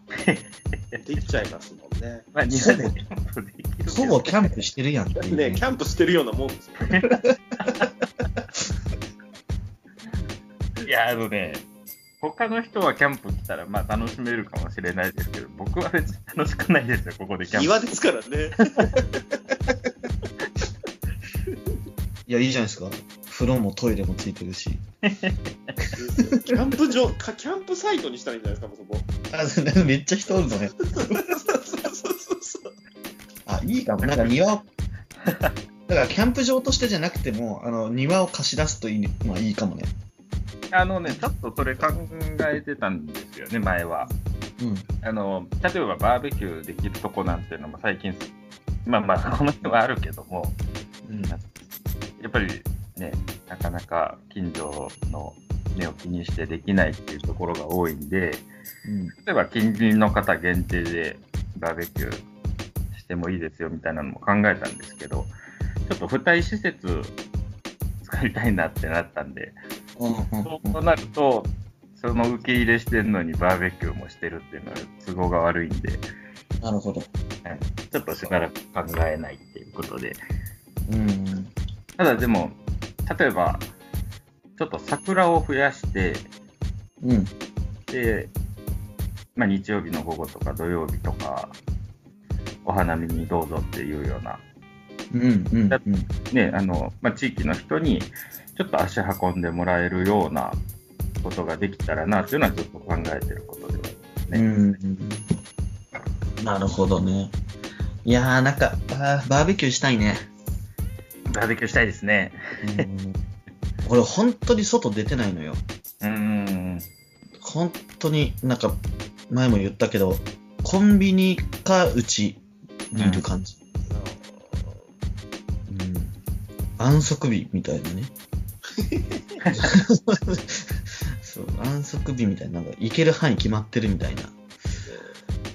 できちゃいますもんね。まあ庭でキャンプできる。ほぼキャンプしてるやんっていうね。ね、キャンプしてるようなもんですよ。いやあのね、他の人はキャンプ来たらまあ楽しめるかもしれないですけど、僕は別に楽しくないですよ、ここでキャンプ。庭ですからね。いやいいじゃないですか。風呂もトイレもついてるし。キャンプ場かキャンプサイトにしたらいいんじゃないですか、そこ。あ、めっちゃ人おるのね。あ、いいかも。なんか庭をだからキャンプ場としてじゃなくてもあの庭を貸し出すといい、ね、まあいいかもね。あのね、ちょっとそれ考えてたんですよね、前は。うん、あの例えばバーベキューできるとこなんていうのも最近まあまあこの辺はあるけども、うん、やっぱりねなかなか近所の目を気にしてできないっていうところが多いんで、うん、例えば近隣の方限定でバーベキューしてもいいですよみたいなのも考えたんですけど、ちょっと付帯施設作りたいなってなったんで、うん、そうなるとその受け入れしてるのにバーベキューもしてるっていうのは都合が悪いんで、なるほど、はい、ちょっとしばらく考えないっていうことで、うん、ただでも例えばちょっと桜を増やして、うん、で、まあ、日曜日の午後とか土曜日とかお花見にどうぞっていうような、うんうんうんね、あのまあ、地域の人にちょっと足運んでもらえるようなことができたらなっていうのはずっと考えてることではですね、うんうん、なるほどね。いやーなんかバーベキューしたいね。バーベキューしたいですね。うん俺本当に外出てないのよ。うーん本当になんか前も言ったけどコンビニかうちにいる感じ、うんうん、安息日みたいなねそう安息日みたいな、なんか行ける範囲決まってるみたいな、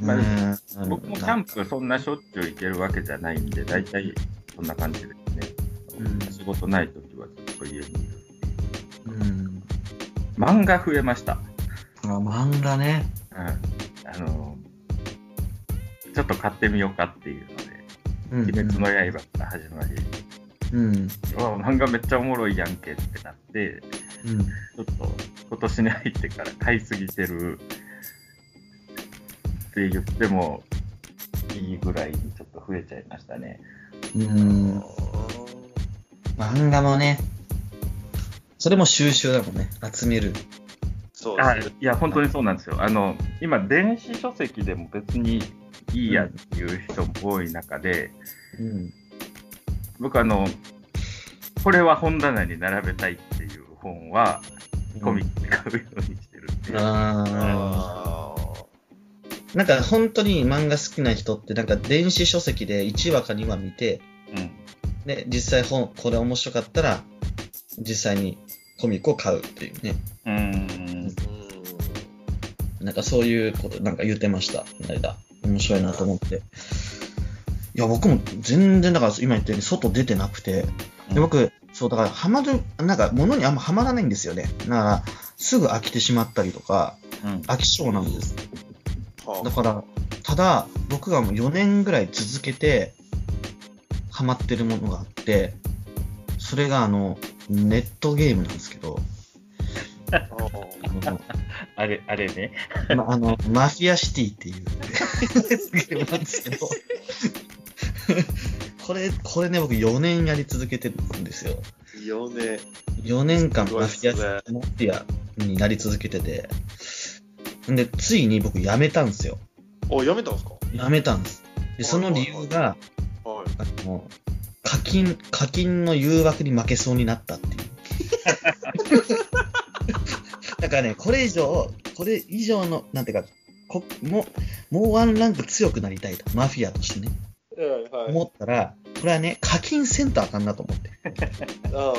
まあね、僕もキャンプそんなしょっちゅう行けるわけじゃないんでだいたいそんな感じですね、うん、仕事ないときはずっと家にいる。うん、漫画増えました。あ、漫画ね。うん、あのちょっと買ってみようかっていうので、うんうん、鬼滅の刃から始まり、うん、わ漫画めっちゃおもろいやんけってなって、うん、ちょっと今年に入ってから買いすぎてるって言ってもいいぐらいにちょっと増えちゃいましたね。うん、漫画もね。それも収集だもんね、集める。そうですね。いや本当にそうなんですよ。あの今電子書籍でも別にいいやっていう人も多い中で、うん、僕あのこれは本棚に並べたいっていう本はコミックで買うようにしてるっていう、うん、あーなんか本当に漫画好きな人ってなんか電子書籍でいちわかにわ見て、うん、で実際本これ面白かったら実際にコミックを買うっていうね。うん。なんかそういうことなんか言ってましたこの間。面白いなと思って。いや僕も全然だから今言ったように外出てなくて、で僕そうだからハマるなんか物にあんまハマらないんですよね。だからすぐ飽きてしまったりとか、うん、飽き性なんです。だからただ僕がもうよねんぐらい続けてハマってるものがあって、それがあのネットゲームなんですけど。あのあれあれね、まあのマフィアシティっていうゲームなんですけどこれこれね僕よねんやり続けてるんですよ。よねんよねんかんマフィアになり続けてて、でついに僕辞めたんですよ。お辞めたんですか？辞めたんです。でその理由が、はいはい、あの課金課金の誘惑に負けそうになったっていう。だからね、これ以上、これ以上の、なんていうか、こもう、もうワンランク強くなりたいと、マフィアとしてね、うんはい、思ったら、これはね、課金せんとあかんなと思って。あ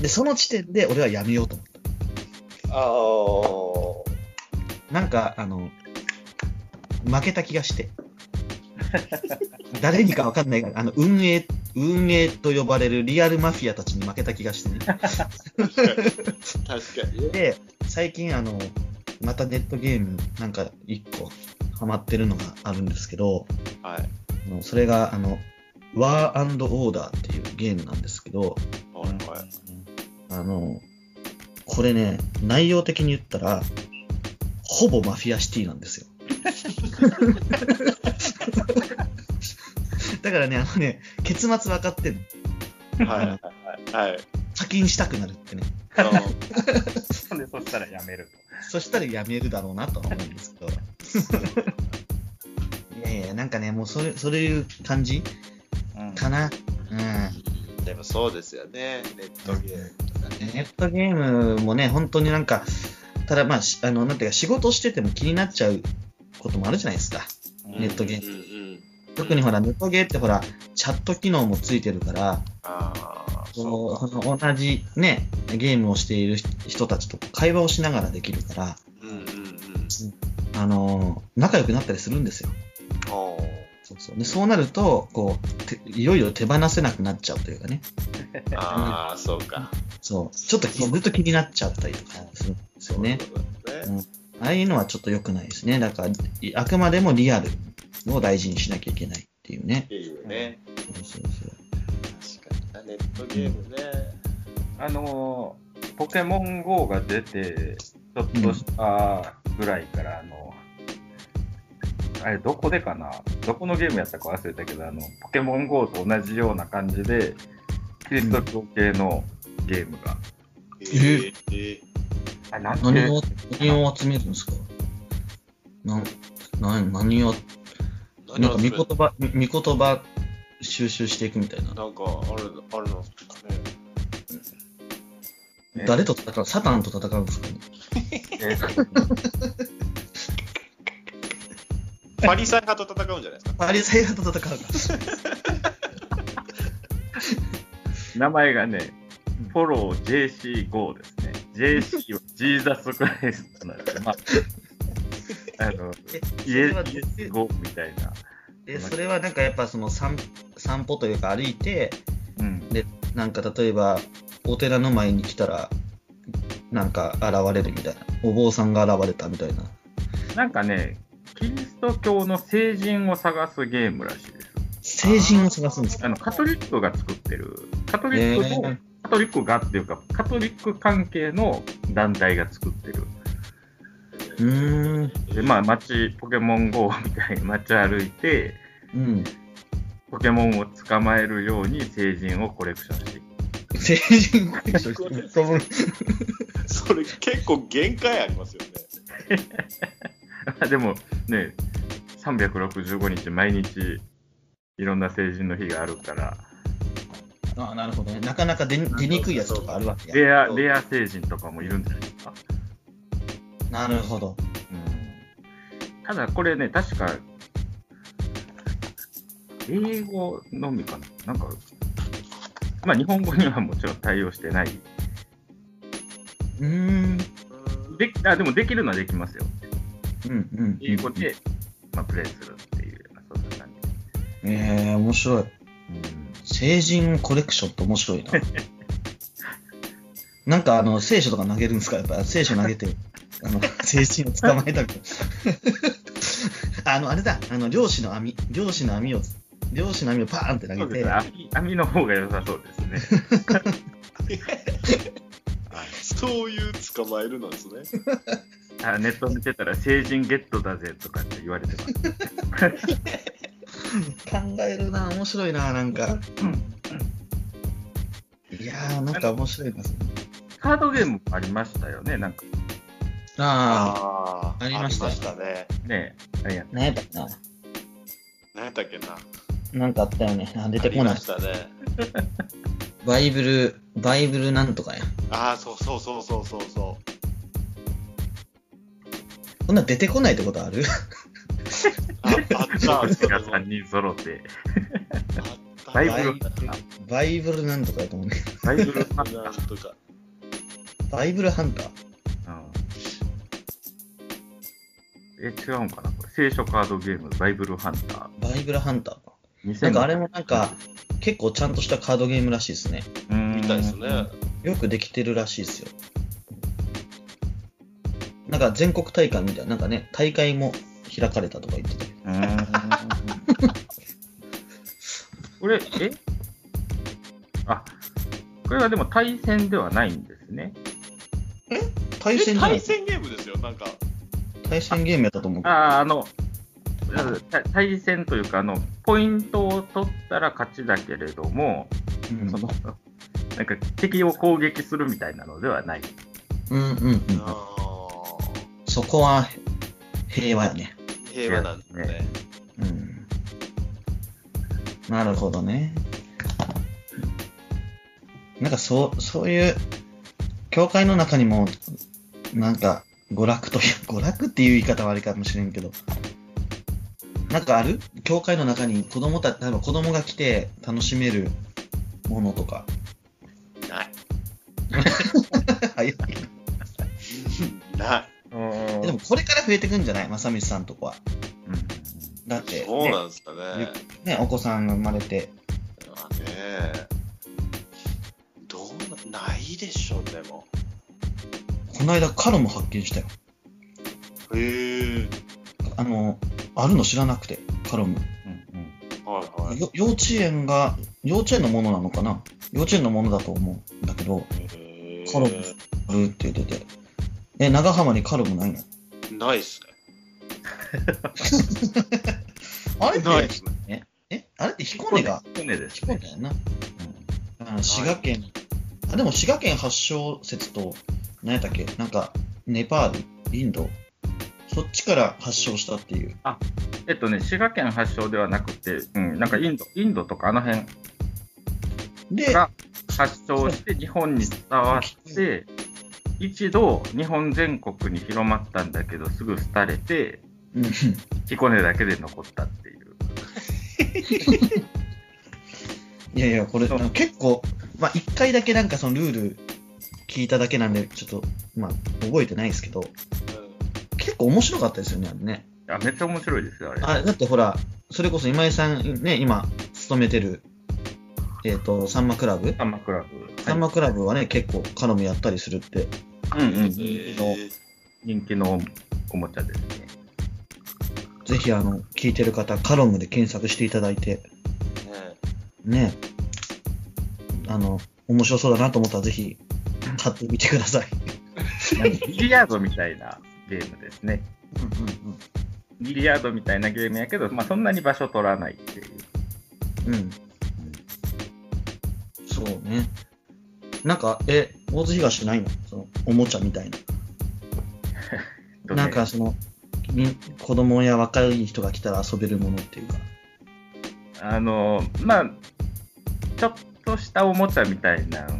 で、その時点で俺はやめようと思った。あなんか、あの、負けた気がして。誰にか分かんないが、あの、運営、運営と呼ばれるリアルマフィアたちに負けた気がしてね。確かに。確かに。で、最近あの、またネットゲームなんか一個ハマってるのがあるんですけど、はい、それがあの、War and Order っていうゲームなんですけど、はい、あの、これね、内容的に言ったら、ほぼマフィアシティなんですよ。だからね、あのね、結末分かってんの。はいはいはい。課金したくなるってね。そんで、そしたらやめると。そしたらやめるだろうなとは思うんですけど。いやいや、なんかね、もうそれ、それいう感じ、うん、かな。うん。でもそうですよね、ネットゲームとかね。ネットゲームもね、本当になんか、ただまあ、あの、なんていうか、仕事してても気になっちゃうこともあるじゃないですか、うん、ネットゲーム。うん特にほらネットゲーってほらチャット機能もついてるから、あそうかその同じねゲームをしている人たちと会話をしながらできるから、うんうんうん、あの仲良くなったりするんですよ。おそうそうでそうなるとこういよいよ手放せなくなっちゃうというかね。ああそうか。そうちょっとずっと気になっちゃったりとかするんですよね。うん、ああいうのはちょっと良くないですね。だからあくまでもリアル。を大事にしなきゃいけないっていうね。っていうね。そうそうそう。確かにネットゲームね。あのポケモン ゴー が出てちょっとしたぐらいから、うん、あのあれどこでかなどこのゲームやったか忘れたけどあのポケモン ゴー と同じような感じでキリスト教系のゲームが。えー、えー。あなんて何を何を集めるんですか。な何何をなんか見言葉、見言葉収集していくみたいな。なんかあるあるのですかね。誰と戦う？サタンと戦うんですかね。パリサイ派と戦うんじゃないですか。パリサイ派と戦うか。名前がね、フォロー ジェーシーファイブ ですね。ジェーシー はジーザスクライストなんで、まああのイエスゴみたいな。でそれはなんかやっぱその 散, 散歩というか歩いて、うん、でなんか例えばお寺の前に来たらなんか現れるみたいなお坊さんが現れたみたいな。なんかねキリスト教の聖人を探すゲームらしいです。聖人を探すんですか？あのカトリックが作ってるカトリックの、えー、カトリックがっていうかカトリック関係の団体が作ってる。うんでまあ、街ポケモン ゴー みたいに街歩いて、うん、ポケモンを捕まえるように聖人をコレクションしていく。聖人コレクションそれ結構限界ありますよね。でもねさんびゃくろくじゅうごにち毎日いろんな聖人の日があるからああなるほどねなかなか 出, 出にくいやつとかあるわけやレ ア, レア聖人とかもいるんじゃないですか。なるほど、うん、ただこれね確か英語のみかななんかまあ日本語にはもちろん対応してない。うーんであでもできるのはできますよっていう、うんうん、いうことで、まあ、プレイするっていうようなそんな感じ。えー、面白い、うん、聖人コレクションって面白いななんかあの聖書とか投げるんですか、やっぱ聖書投げてあの聖人を捕まえたみたいなあのあれだ、あの漁師の網漁師の網を漁師の網をパーンって投げて、ね、網, 網の方が良さそうですねそういう捕まえるのですねあネット見てたら成人ゲットだぜとかって言われてます考えるな、面白いな、なんかいやーなんか面白いですね。カードゲームありましたよね、なんかあーありました、ありましたね。ねえ、ありがとう。何やったっけな、何やったっけな、なんかあったよね、出てこない。ありましたねバイブル、バイブルなんとかや。ああ、そうそうそうそうそうそう。こんな出てこないってことある？あ, あった。僕がさんにん揃って。バイブル。バイブルなんとかやと思うね。バイブルハンターとか。バイブルハンター。うん、え、違うんかなこれ。聖書カードゲームバイブルハンター。バイブルハンターか。なんかあれもなんか結構ちゃんとしたカードゲームらしいですね。みたいですね。よくできてるらしいですよ。なんか全国大会みたいな、なんかね、大会も開かれたとか言ってたけど。これ、え？あ、これはでも対戦ではないんですね。え？対戦じゃない。え、対戦ゲームですよ、なんか。対戦ゲームやったと思う。ああ、あの。対戦というかあのポイントを取ったら勝ちだけれども、うん、そのなんか敵を攻撃するみたいなのではない。うんうんうん。そこは平和やね。平和なんですね。ね、うん。なるほどね。なんかそうそういう教会の中にもなんか娯楽という娯楽っていう言い方は悪いかもしれんけど。なんかある？教会の中に子供た、例えば子供が来て楽しめるものとか。ない。ない。ない。でもこれから増えてくんじゃない？正道さんとこは。うん、だって、ね。そうなんですかね。ね、お子さんが生まれて。まあね。どうな、ないでしょ、でも。この間カロも発見したよ。へー。あの。あるの知らなくて、カロム、うんうんはいはい、幼稚園が幼稚園のものなのかな、幼稚園のものだと思うんだけど、カロムあるって言ってて、え、長浜にカロムないの？ないっすねあれってないっすね。え、あれって彦根が彦根です、彦根だよな、うん、あの滋賀県、はい、あでも滋賀県発祥説と何やったっけ、なんかネパール、インド、そっちから発祥したっていう。あ、えっとね、滋賀県発祥ではなくて、うん、なんかインド、インドとかあの辺が発祥して日本に伝わって、一度日本全国に広まったんだけど、すぐ廃れて、彦根だけで残ったっていう。いやいや、これ結構、まあ一回だけなんかそのルール聞いただけなんで、ちょっとまあ覚えてないですけど。結構面白かったですよね、あれね。いや、めっちゃ面白いですよ、あれ。あ、だってほら、それこそ今井さんね、今、勤めてる、えっと、さんまクラブ。さんまクラブ。さんまクラブはね、はい、結構、カノムやったりするって。うんうん。えー、の人気のおもちゃですね。ぜひ、あの、聞いてる方、カノムで検索していただいて、ね、ね、あの、面白そうだなと思ったら、ぜひ、買ってみてください。ビリヤードみたいな。ゲームですね、うんうんうん、ビリヤードみたいなゲームやけど、まあ、そんなに場所取らないっていう、うんうん、そうね。なんか、え、大津東ないの？そのおもちゃみたいななんかその子供や若い人が来たら遊べるものっていうか、あのまあちょっとしたおもちゃみたいなのが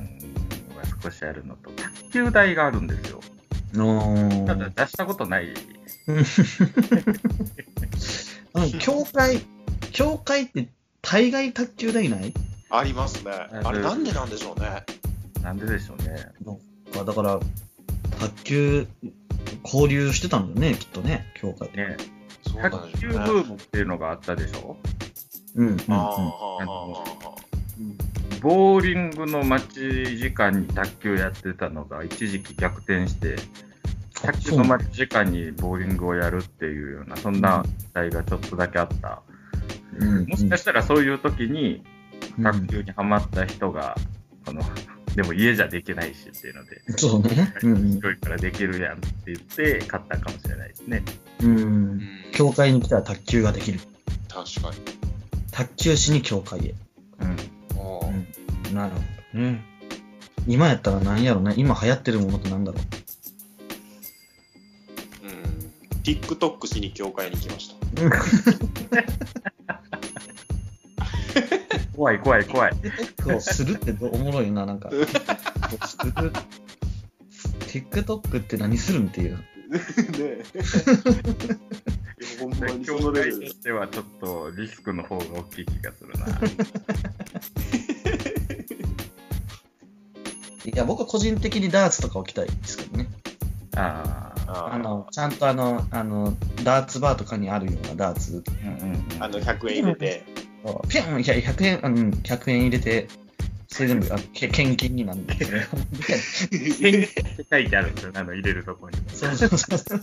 少しあるのと、卓球台があるんですよ。ただ出したことないあの教会、教会って大概卓球台ない？ありますね。あれなんでなんでしょうね。なんででしょうね。だから卓球交流してたんだよね、きっとね、教会で。ね、卓球ブームっていうのがあったでしょ。うんうんうん。ボーリングの待ち時間に卓球やってたのが一時期逆転して、卓球の待ち時間にボーリングをやるっていうような、そんな時代がちょっとだけあった。うんうん、もしかしたらそういう時に卓球にハマった人が、うん、このでも家じゃできないしっていうので、そうね、広いからできるやんって言って買ったかもしれないですね。うん、うん、教会に来たら卓球ができる。確かに。卓球しに教会へ。うん。おー、うん、なるほどね。今やったら何やろね。今流行ってるものってなんだろう。うん。TikTok しに教会に来ました。怖い怖い怖い。TikTok をするっておもろいな、なんか。TikTok って何するんっていう。ねえ。教会としてはちょっとリスクの方が大きい気がするな。いや、僕は個人的にダーツとか置きたいですけどね。ああのちゃんとあのあのダーツバーとかにあるようなダーツ、うんうん、あのひゃくえん入れてピュンひゃくえん、うん、ひゃくえん入れてそれ全部献金になるんですね。献金って書いてあるんですよ、あの入れるところに。そうそうそう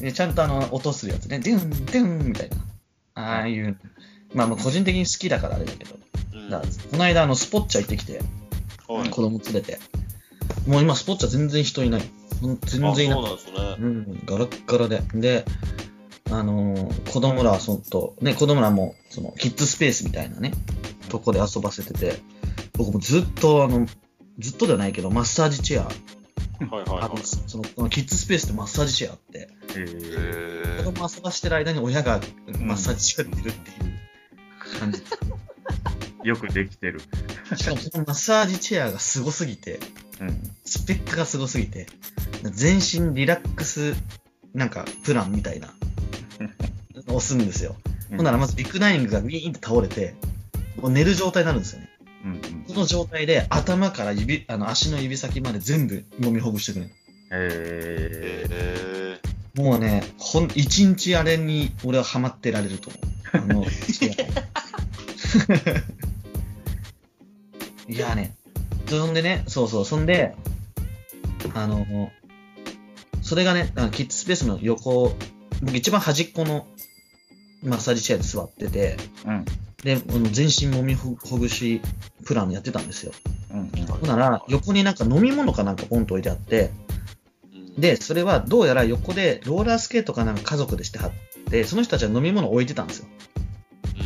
でちゃんとあの音するやつね、デュンデュンみたいな、ああいう、まあ、まあ個人的に好きだからあれだけど、うん、だこの間あのスポッチャ行ってきて、うん、子供連れて。もう今スポッチャ全然人いない。全然いない。あ、そうなんですね。うん、ガラッガラで。で、あのー、子供らはそっと、ね、子供らも、その、キッズスペースみたいなね、とこで遊ばせてて、僕もずっと、あの、ずっとではないけど、マッサージチェア。はいはいはい。あの、その、キッズスペースってマッサージチェアあって。へぇー。子供遊ばしてる間に親がマッサージチェア出るっていう感じです。よくできてる。しかもそのマッサージチェアがすごすぎて、うん、スペックがすごすぎて、全身リラックスなんかプランみたいなのをするんですよ。うん、ほんならまずリクライニングがウィーンって倒れて、もう寝る状態になるんですよね。うんうん、その状態で頭から指あの足の指先まで全部揉みほぐしてくれる。へー。もうね、ほん一日あれに俺はハマってられると思う。あのいやね、そんでね、そうそう、そんで、あの、それがね、キッズスペースの横、僕一番端っこのマッサージチェアで座ってて、うん、で、全身もみほぐしプランやってたんですよ。ほ、うん、なら、横になんか飲み物かなんかポンと置いてあって、で、それはどうやら横でローラースケートかなんか家族でしてはって、その人たちは飲み物置いてたんですよ。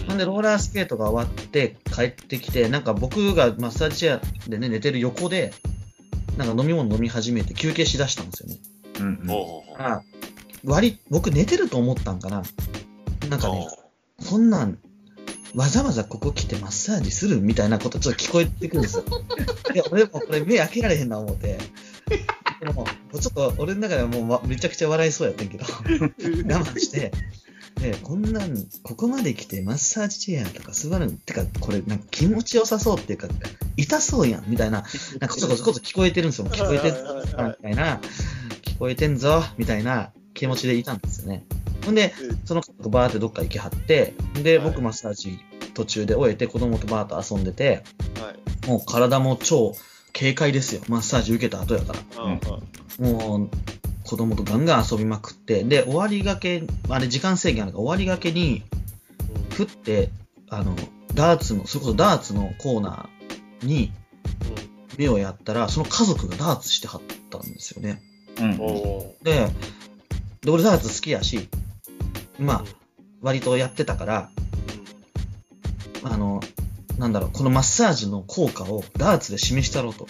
なんでローラースケートが終わって帰ってきて、なんか僕がマッサージチェアで、ね、寝てる横でなんか飲み物飲み始めて休憩しだしたんですよね。うんうん、あ割僕寝てると思ったんかな。なんかね、こんなんわざわざここ来てマッサージするみたいなことちょっと聞こえてくるんですよ。いや俺もこれ目開けられへんな思って。でもちょっと俺の中ではもうめちゃくちゃ笑いそうやってんけど我慢して。でこんなんここまで来てマッサージチェアとか座るんってかこれなんか気持ちよさそうっていうか痛そうやんみたいななんかこそこそこそ聞こえてるんですよ。聞こえてんぞみたいな聞こえてんぞみたいな気持ちでいたんですよね。ほんでその子バーってどっか行きはってで僕マッサージ途中で終えて子供とバーっと遊んでて、はい、もう体も超軽快ですよ。マッサージ受けた後やから、はい、もう子供とガンガン遊びまくって、で、終わりがけ、あれ時間制限あるから、終わりがけに、ふって、あの、ダーツの、それこそダーツのコーナーに目をやったら、その家族がダーツしてはったんですよね。うん、で、で、俺ダーツ好きやし、まあ、割とやってたから、あの、なんだろう、このマッサージの効果をダーツで示したろうと。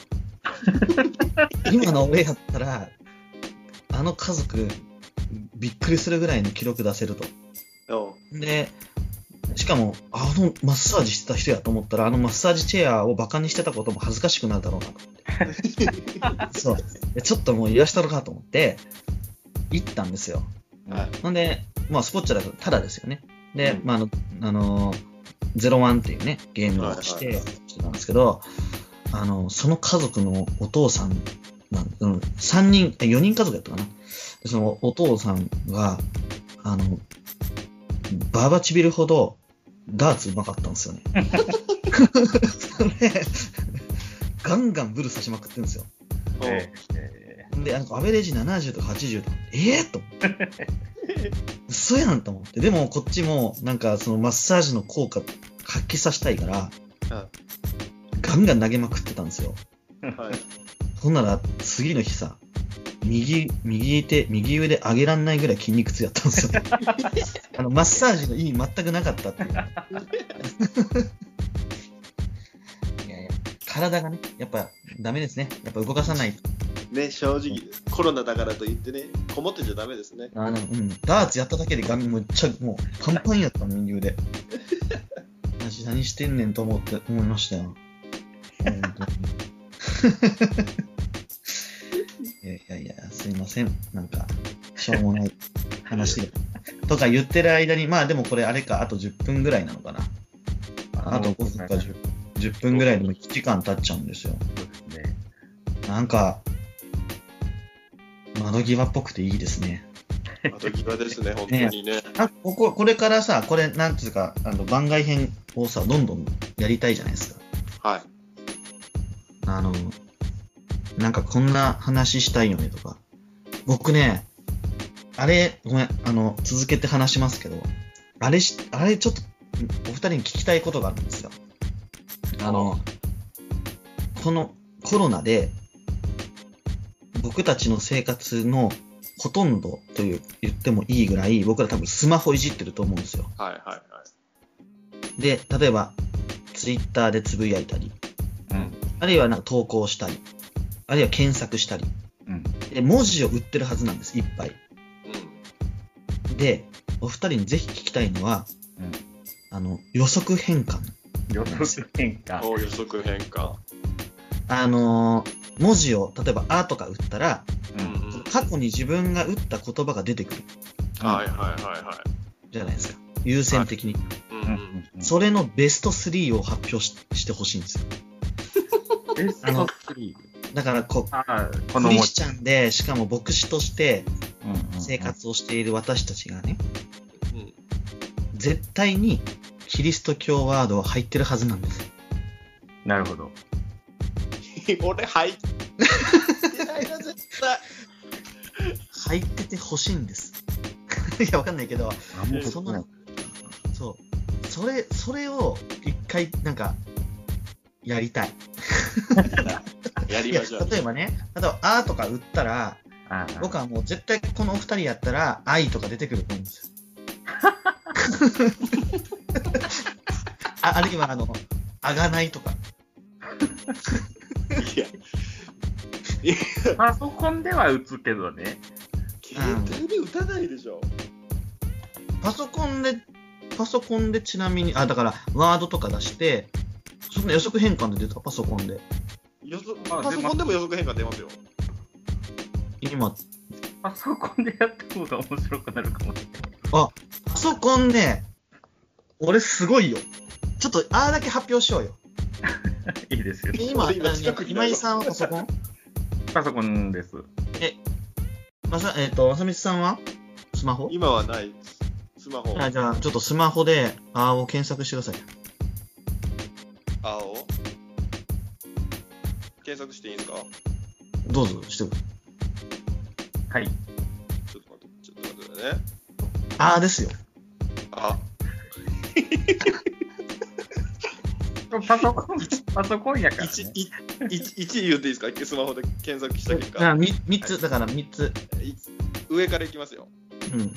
今の俺やったら、あの家族びっくりするぐらいの記録出せると。でしかもあのマッサージしてた人やと思ったらあのマッサージチェアをバカにしてたことも恥ずかしくなるだろうなと思ってそうちょっともう言わしたろかと思って行ったんですよ。はい、なんで、まあ、スポッチャだとタダですよね。で、うんまあ、あの、あのゼロワンっていうねゲームをして、はいはいはい、してたんですけどあのその家族のお父さんまあ、さんにん、よにん家族だったかな。でそのお父さんが、あの、バーバチビるほどダーツうまかったんですよね。で、ガンガンブルさしまくってるんですよ。えー、で、なんかアベレージななじゅうとかはちじゅうとか、えぇ、ー、と思って。嘘やんと思って。でもこっちも、なんかそのマッサージの効果発揮させたいから、ガンガン投げまくってたんですよ。はい、そんなら次の日さ、右右手右上で上げらんないぐらい筋肉痛やったんですよ。あのマッサージの意味全くなかったっていう。いやいや、体がねやっぱダメですね。やっぱ動かさないと。ね、正直、うん、コロナだからといってね、こもってちゃダメですね。あの、うん、ダーツやっただけでガンめっちゃもうパンパンやったの右腕。何してんねんと思って思いましたよ。本当に。いやいやいや、すいません、なんかしょうもない話でとか言ってる間に、まあでもこれあれか、あとじゅっぷんぐらいなのかな、あとごふんか 10, じゅっぷんぐらいでもいちじかん経っちゃうんですよ。なんか窓際っぽくていいですね。窓際ですね、本当にね。あ、こここれからさ、これなんていうか、あの番外編をさどんどんやりたいじゃないですか。はい。あの、なんかこんな話したいよねとか。僕ね、あれ、ごめん、あの、続けて話しますけど、あれし、あれちょっと、お二人に聞きたいことがあるんですよ。あの、このコロナで、僕たちの生活のほとんどという言ってもいいぐらい、僕ら多分スマホいじってると思うんですよ。はいはいはい。で、例えば、ツイッターでつぶやいたり、うん、あるいはなんか投稿したり、あるいは検索したり、うん、で文字を売ってるはずなんです、いっぱい、うん、でお二人にぜひ聞きたいのは、うん、あの予測変換予測変換お予測変換あのー、文字を例えば「あ」とか打ったら、うん、過去に自分が打った言葉が出てくる、うん、はいはいはいはい、じゃないですか、優先的に、はい、うん、それのベストスリーを発表 し, してほしいんですよ。ベストスリーだからこうクリスチャンで、しかも牧師として生活をしている私たちがね、うんうんうん、絶対にキリスト教ワードは入ってるはずなんです。なるほど。俺入ってないな絶対。入っててほしいんです。いや、わかんないけど、そのそう、それそれを一回なんかやりたい。やりましょう。例えばね、あとあーとか打ったら、あー僕はもう絶対このお二人やったら愛とか出てくると思うんですよ。あ、あるいはあのあがないとか。いやいや、パソコンでは打つけどね、携帯で打たないでしょ。パソコンでパソコンでちなみに、あ、だからワードとか出して、そんな予測変換で出た、パソコンで。予測、パソコンでも予測変換出ますよ。今パソコンでやった方が面白くなるかもしれない。あ、パソコンね、俺すごいよ。ちょっとあーだけ発表しようよ。いいですよ。今今今井さんはパソコン？パソコンです。え、まさえっ、ー、とまさみさんはスマホ？今はない。スマホ。あ、じゃあちょっとスマホであーを検索してください。あーを。検索していいですか？どうぞしてください。はい。ちょっと待って、ちょっと待ってね。あーですよ。あ。パソコン、パソコンやからね。いち、いち、いち言っていいですか？スマホで検索した結果。あ、みっつ、だからみっつ。上からいきますよ。うん。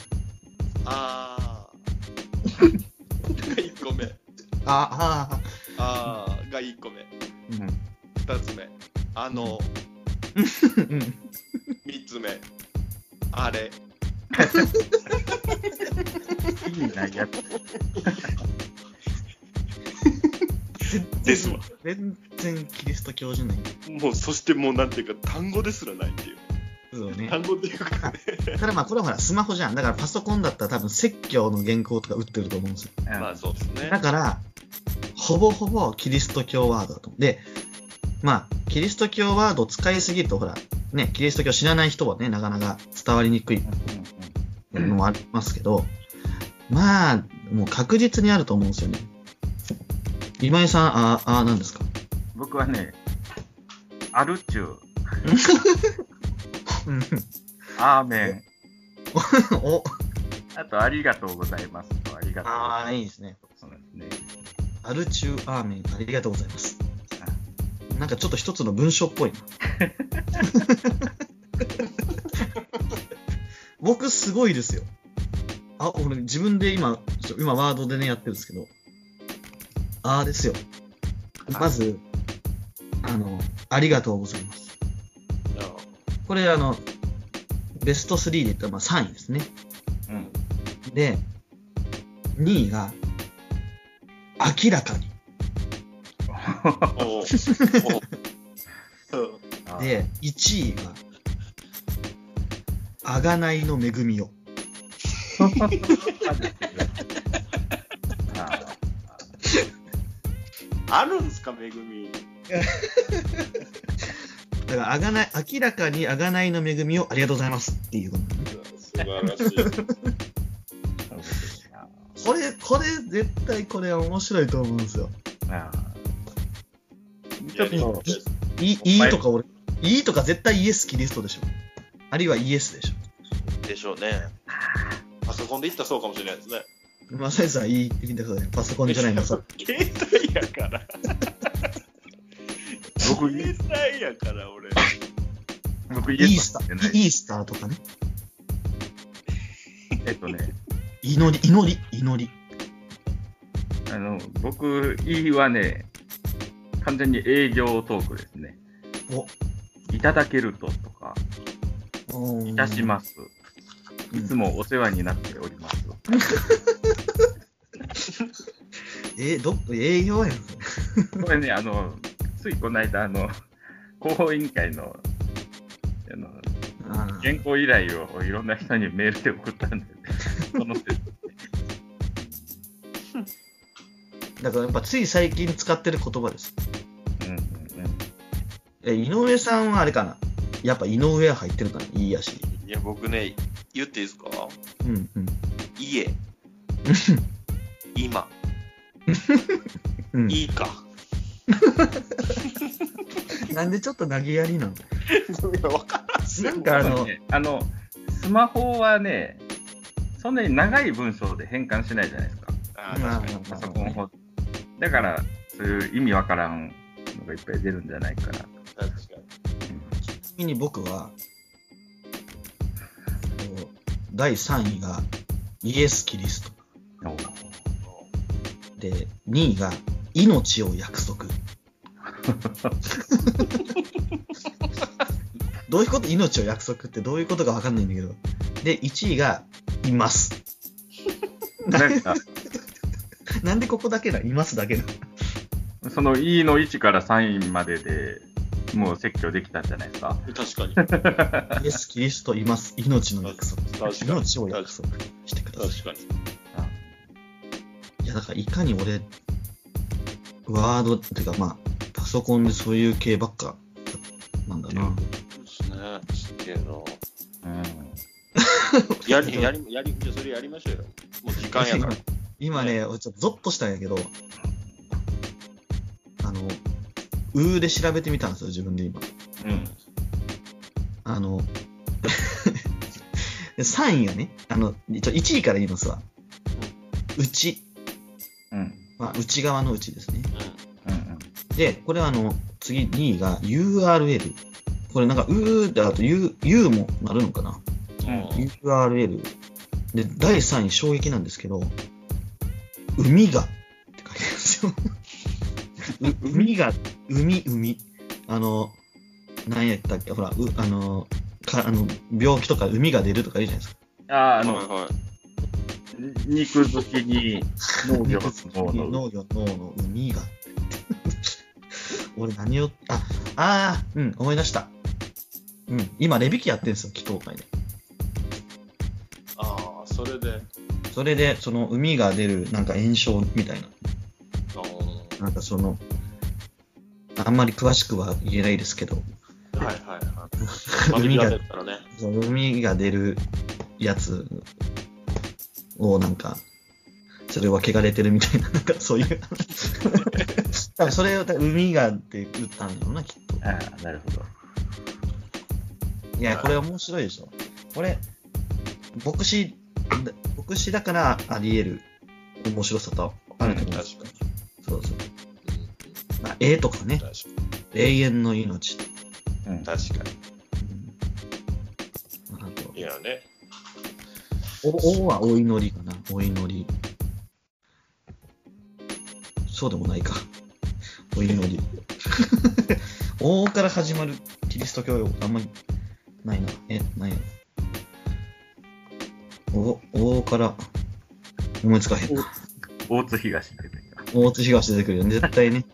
あー。がいっこめ。あー。あーがいっこめ。うん。ふたつめ、あのみっつめ、あれ。いいな、やっですわ。全然キリスト教じゃない。もう、そしてもうなんていうか、単語ですらないっていう。そうね、単語っていうか、ね、だからまあこれはほらスマホじゃん。だからパソコンだったら多分説教の原稿とか打ってると思うんですよ。まあそうですね。だからほぼほぼキリスト教ワードだと思う。で、まあ、キリスト教ワードを使いすぎると、ほら、ね、キリスト教知らない人はね、なかなか伝わりにくいのもありますけど、まあ、もう確実にあると思うんですよね。今井さん、ああ、何ですか？僕はね、あるっちゅう。アーメン。おあと、ありがとうございますと、ありがとうございます。ああ、いいですね。そうですね。アルチューアーメン、ありがとうございます。なんかちょっと一つの文章っぽいな。僕すごいですよ。あ、俺自分で今、今ワードでねやってるんですけど、あーですよ。まず、あの、ありがとうございます。これあの、ベストスリーで言ったらまあさんいですね。うん、で、にいが、明らかに。で、いちいは、あがないの恵みを。あるんですか、恵み。だからあがない、明らかにあがないの恵みをありがとうございますっていうこと、ね。素晴らしい。これ、これ、絶対これは面白いと思うんですよ。ああちょっといい、いいとか俺、いいとか絶対イエスキリストでしょ。あるいはイエスでしょ。でしょうね。パソコンで言ったらそうかもしれないですね。まさにさん言ってみてください。パソコンじゃないのさ。携帯やから。僕携帯やから俺。僕イエスターじゃない。イースターとかね。えっとね。祈り祈り祈り。あの僕イはね。完全に営業トークですね。お、いただけるととか、いたします。いつもお世話になっております。え、どっ営業やん。これね、あのついこの間あの広報委員会のあの原稿依頼をいろんな人にメールで送ったんで、その。だからやっぱつい最近使ってる言葉です。うんうんうん。え、井上さんはあれかな。やっぱ井上は入ってるかな。いいやし。いや僕ね、言っていいですか。うんうん。家。今。うん、いいか。なんでちょっと投げやりなの。いやわからんすよ。なんかあの、ね、あのスマホはね、そんなに長い文章で変換しないじゃないですか。ああ確かに。パソコンほ。だからそういう意味わからんのがいっぱい出るんじゃないかな。確かに。ちなみに僕はだいさんいがイエス・キリストで、にいが命を約束。どういうこと？命を約束ってどういうことかわかんないんだけど、でいちいがいます。なんかなんでここだけだ、いますだけだ。その E のいちからさんいまででもう説教できたんじゃないですか。確かに。イエス・キリストいます。命の約束。命を約束してください。確かに。いやだからいかに俺、ワードっていうかまあ、パソコンでそういう系ばっかなんだな。ですね。すげえな。うん。やり、やり、やり、じゃあそれやりましょうよ。もう時間やから。今ね、はい、ちょっとゾッとしたんやけど、あの、うーで調べてみたんですよ、自分で今。うん。あの、さんいがね、あの、いちいから言いますわ。うん、内。うん。まあ、内側の内ですね。うん。うんうん、で、これはあの、次にいが ユーアールエル。これなんか、うーだと U、U もなるのかな。うん。ユーアールエル。で、だいさんい衝撃なんですけど、海がって書いてあるんですよ。海が、海、海。あの、何やったっけ、ほら、うあのかあの、病気とか海が出るとかいいじゃないですか。ああ、あの、はいはい、肉好きに農業の、農業の、農の海が。俺何を、あ、あー、うん、思い出した。うん、今、レビキやってるんですよ、祈祷会で。ああ、それで。それでその海が出るなんか炎症みたいな、なんかそのあんまり詳しくは言えないですけど、はいはいはいはい。耳が出るからね。耳が出るやつをなんか、それは汚れてるみたいな、なんかそういう。多分それを、海がって打ったんだろうな、きっと。ああ、なるほど。いや、これ面白いでしょ。これ、牧師、牧師だからあり得る面白さとあると思うんですよ。確かに。そうそう。まあ、絵とかね。永遠の命。うん、確かに。あと。いやね。お、おはお祈りかな。お祈り。そうでもないか。お祈り。おから始まるキリスト教あんまりないな。え、ないな。お、おから思いつかへんな。大津東出てくる。大津東出てくるよね。絶対ね。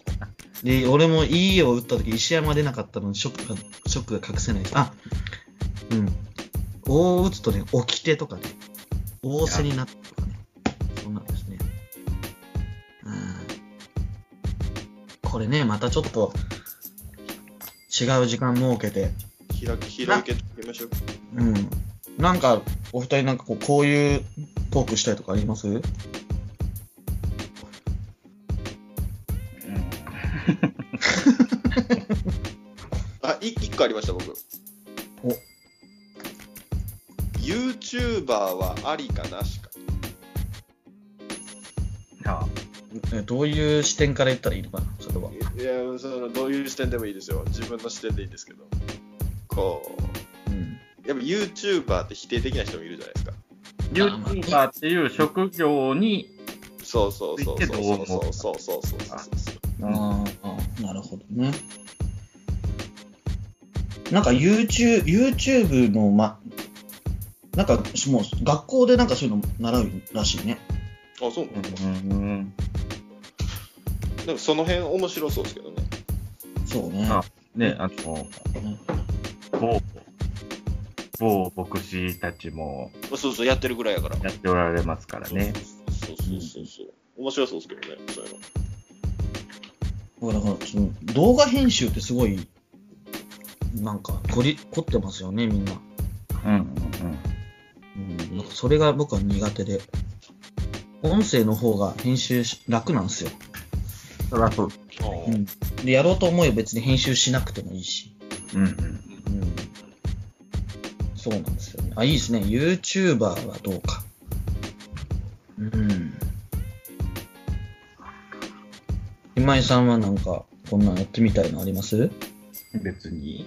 で、俺もいいを打ったとき石山出なかったのにショックが、ショックが隠せない。あ、うん。おを打つとね、起きてとかね。仰せになったとかね。そんなんですね。うん。これね、またちょっと違う時間設けて。開き、開けてみましょう。うん。なんか、お二人なんかこう、こういうトークしたいとかあります？あ、いっこありました、僕。お。YouTuber はありかなしか。ああ。どういう視点から言ったらいいのかな、それは。いや、その、どういう視点でもいいですよ。自分の視点でいいんですけど。こう。うん。やっぱ YouTuber って否定的な人もいるじゃないですか。YouTuber っていう職業に、そうそうそうそうそうそうそうそう。ああ、なるほどね。なんか YouTube、YouTube の、ま、なんかもう学校でなんかそういうの習うらしいね。あ、そうなんだ。うん。でもその辺面白そうですけどね。そうね。あ、ね、あの、某、某牧師たちも、そうそう、やってるぐらいやから。やっておられますからね。そうそうそうそう。面白そうですけどね、そういうの。だからその動画編集ってすごいなんか凝り凝ってますよねみんな。うんうんうん。うん、なんかそれが僕は苦手で、音声の方が編集楽なんですよ。楽。うん。でやろうと思えば別に編集しなくてもいいし。うんうん。うん。そうなんですよね。あ、いいですね。YouTuber はどうか。うん。今井さんはなんかこんなんやってみたいのあります？別に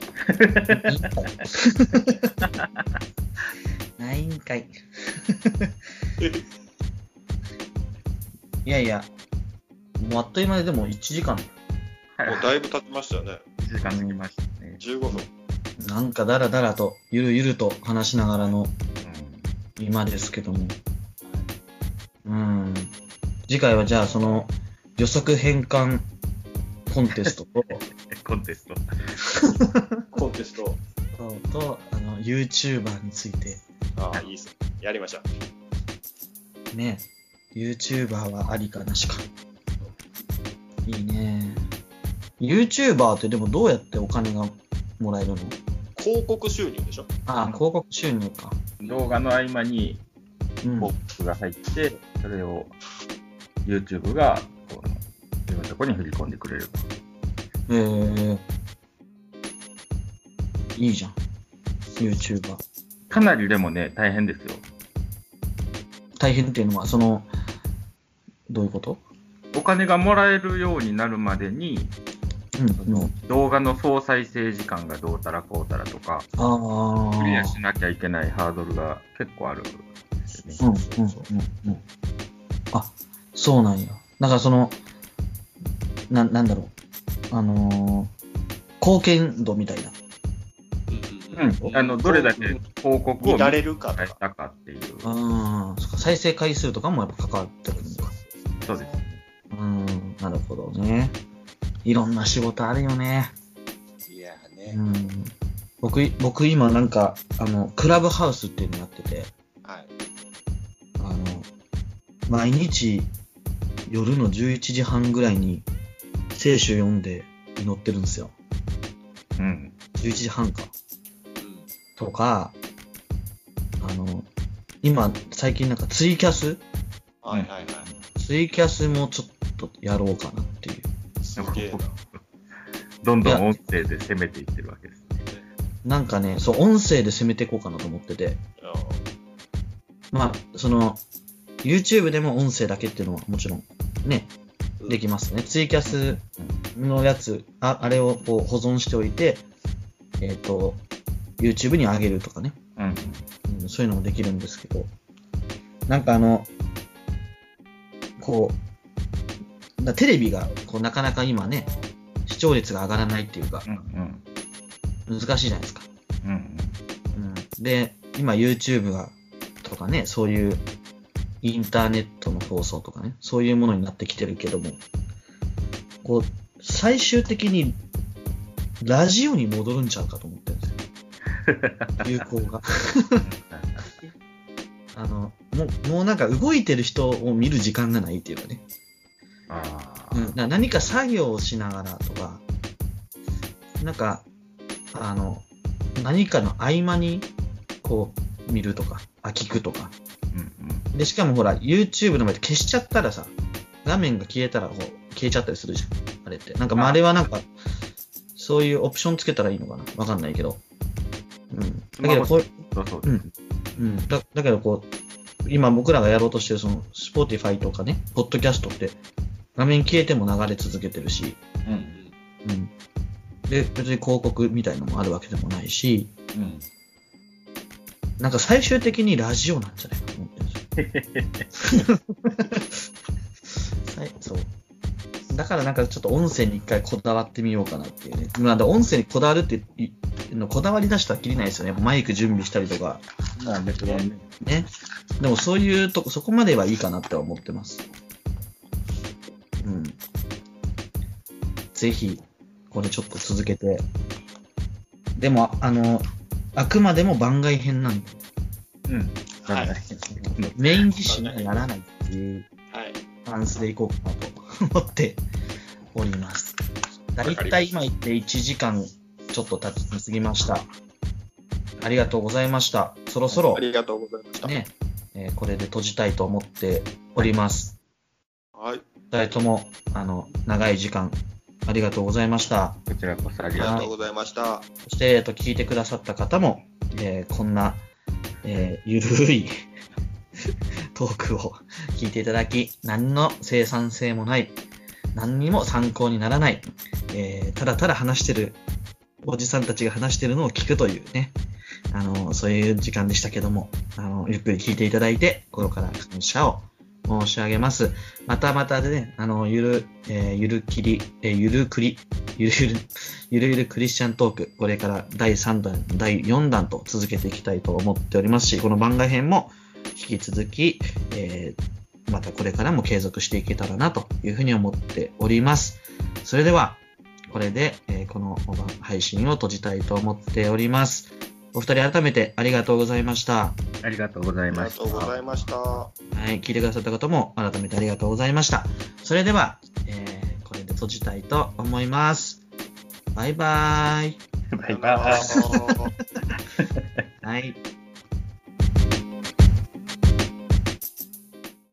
ないんかいいやいやもうあっという間ででもいちじかんもうだいぶ経ちましたよね。いちじかん過ぎましたね。じゅうごふんなんかだらだらとゆるゆると話しながらの今ですけども、うん、次回はじゃあその予測変換コンテストとコンテストコンテストとあの YouTuber について、ああいいです、やりましょうね。 YouTuber はありかなしか。いいね。 YouTuber ってでもどうやってお金がもらえるの？広告収入でしょ。ああ、うん、広告収入か。動画の合間に広告が入って、うん、それを YouTube が自分のとこに振り込んでくれる。えー、いいじゃん YouTuber。 かなりでもね大変ですよ。大変っていうのはそのどういうこと？お金がもらえるようになるまでに、うん、の動画の総再生時間がどうたらこうたらとか、あクリアしなきゃいけないハードルが結構あるんですよね。うんうんうんうん。あ、そうなんや。だからそのな、なんだろう、あのー、貢献度みたいな。うん、あの、どれだけ広告を見られるかとかっていう。ああ、再生回数とかもやっぱ関わってるんだ。そうです。うん、なるほどね。いろんな仕事あるよね。いやね。うん。僕、僕今なんか、あの、クラブハウスっていうのやってて、はい。あの、毎日、夜のじゅういちじはんぐらいに、聖書読んで祈ってるんですよ。うん。じゅういちじはんかとか、あの今最近なんかツイキャス、はいはいはい、ツイキャスもちょっとやろうかなっていう。すげえな。どんどん音声で攻めていってるわけですね。なんかね、そう音声で攻めていこうかなと思ってて、まあその YouTube でも音声だけっていうのはもちろんねできますね。ツイキャスのやつ、あ、あれをこう保存しておいて、えっと YouTube に上げるとかね、うん、そういうのもできるんですけど、なんかあのこうだテレビがこうなかなか今ね視聴率が上がらないっていうか、うんうん、難しいじゃないですか、うんうん、で今 YouTube がとかね、そういうインターネットの放送とかね、そういうものになってきてるけども、こう最終的にラジオに戻るんちゃうかと思ってるんですよ流行があのもう、もうなんか動いてる人を見る時間がないっていうかね、あ、うん、だ何か作業をしながらとか、なんかあの何かの合間にこう見るとか、あ、聞くとか、うんうん、でしかもほら YouTube の場合消しちゃったらさ、画面が消えたらこう消えちゃったりするじゃん、あれって。なんかまあ、あれはなんかそういうオプションつけたらいいのかな、わかんないけど、うん、だけどこう、うんうん、だ、だけどこう今僕らがやろうとしてるその Spotify とかね、Podcast って画面消えても流れ続けてるし、うんうん、で別に広告みたいなのもあるわけでもないし、うん、なんか最終的にラジオなんじゃないかと思ってるんですよはい、そうだからなんかちょっと音声に一回こだわってみようかなっていうね。まあ、だ音声にこだわるっていうのこだわり出したらきりないですよね。マイク準備したりとか。なんでね。ね。でもそういうとこ、そこまではいいかなって思ってます。うん。ぜひ、これちょっと続けて。でも、あの、あくまでも番外編なんで。うん。はい。メインディッシュにならないっていうバランスでいこうかなと。思っております。だいたい今言っていちじかんちょっと経ち過ぎました。ありがとうございました。そろそろ、ね、ありがとうございました。えー、これで閉じたいと思っております。はい。ふたりともあの長い時間ありがとうございました。こちらこそありがとうございました。そして、えー、と聞いてくださった方も、えー、こんな、えー、ゆるいトークを聞いていただき、何の生産性もない、何にも参考にならない、えー、ただただ話してるおじさんたちが話してるのを聞くというね、あのそういう時間でしたけども、あのゆっくり聞いていただいて心から感謝を申し上げます。またまたでね、あのゆる、えー、ゆるきり、えー、ゆるくり、ゆるゆるゆるゆるクリスチャントーク、これからだいさんだん、だいよんだんと続けていきたいと思っておりますし、この番外編も引き続き、えー、またこれからも継続していけたらなというふうに思っております。それでは、これで、えー、この配信を閉じたいと思っております。お二人改めてありがとうございました。ありがとうございました。ありがとうございました。はい、聞いてくださった方も改めてありがとうございました。それでは、えー、これで閉じたいと思います。バイバーイ。バイバーイ。はい。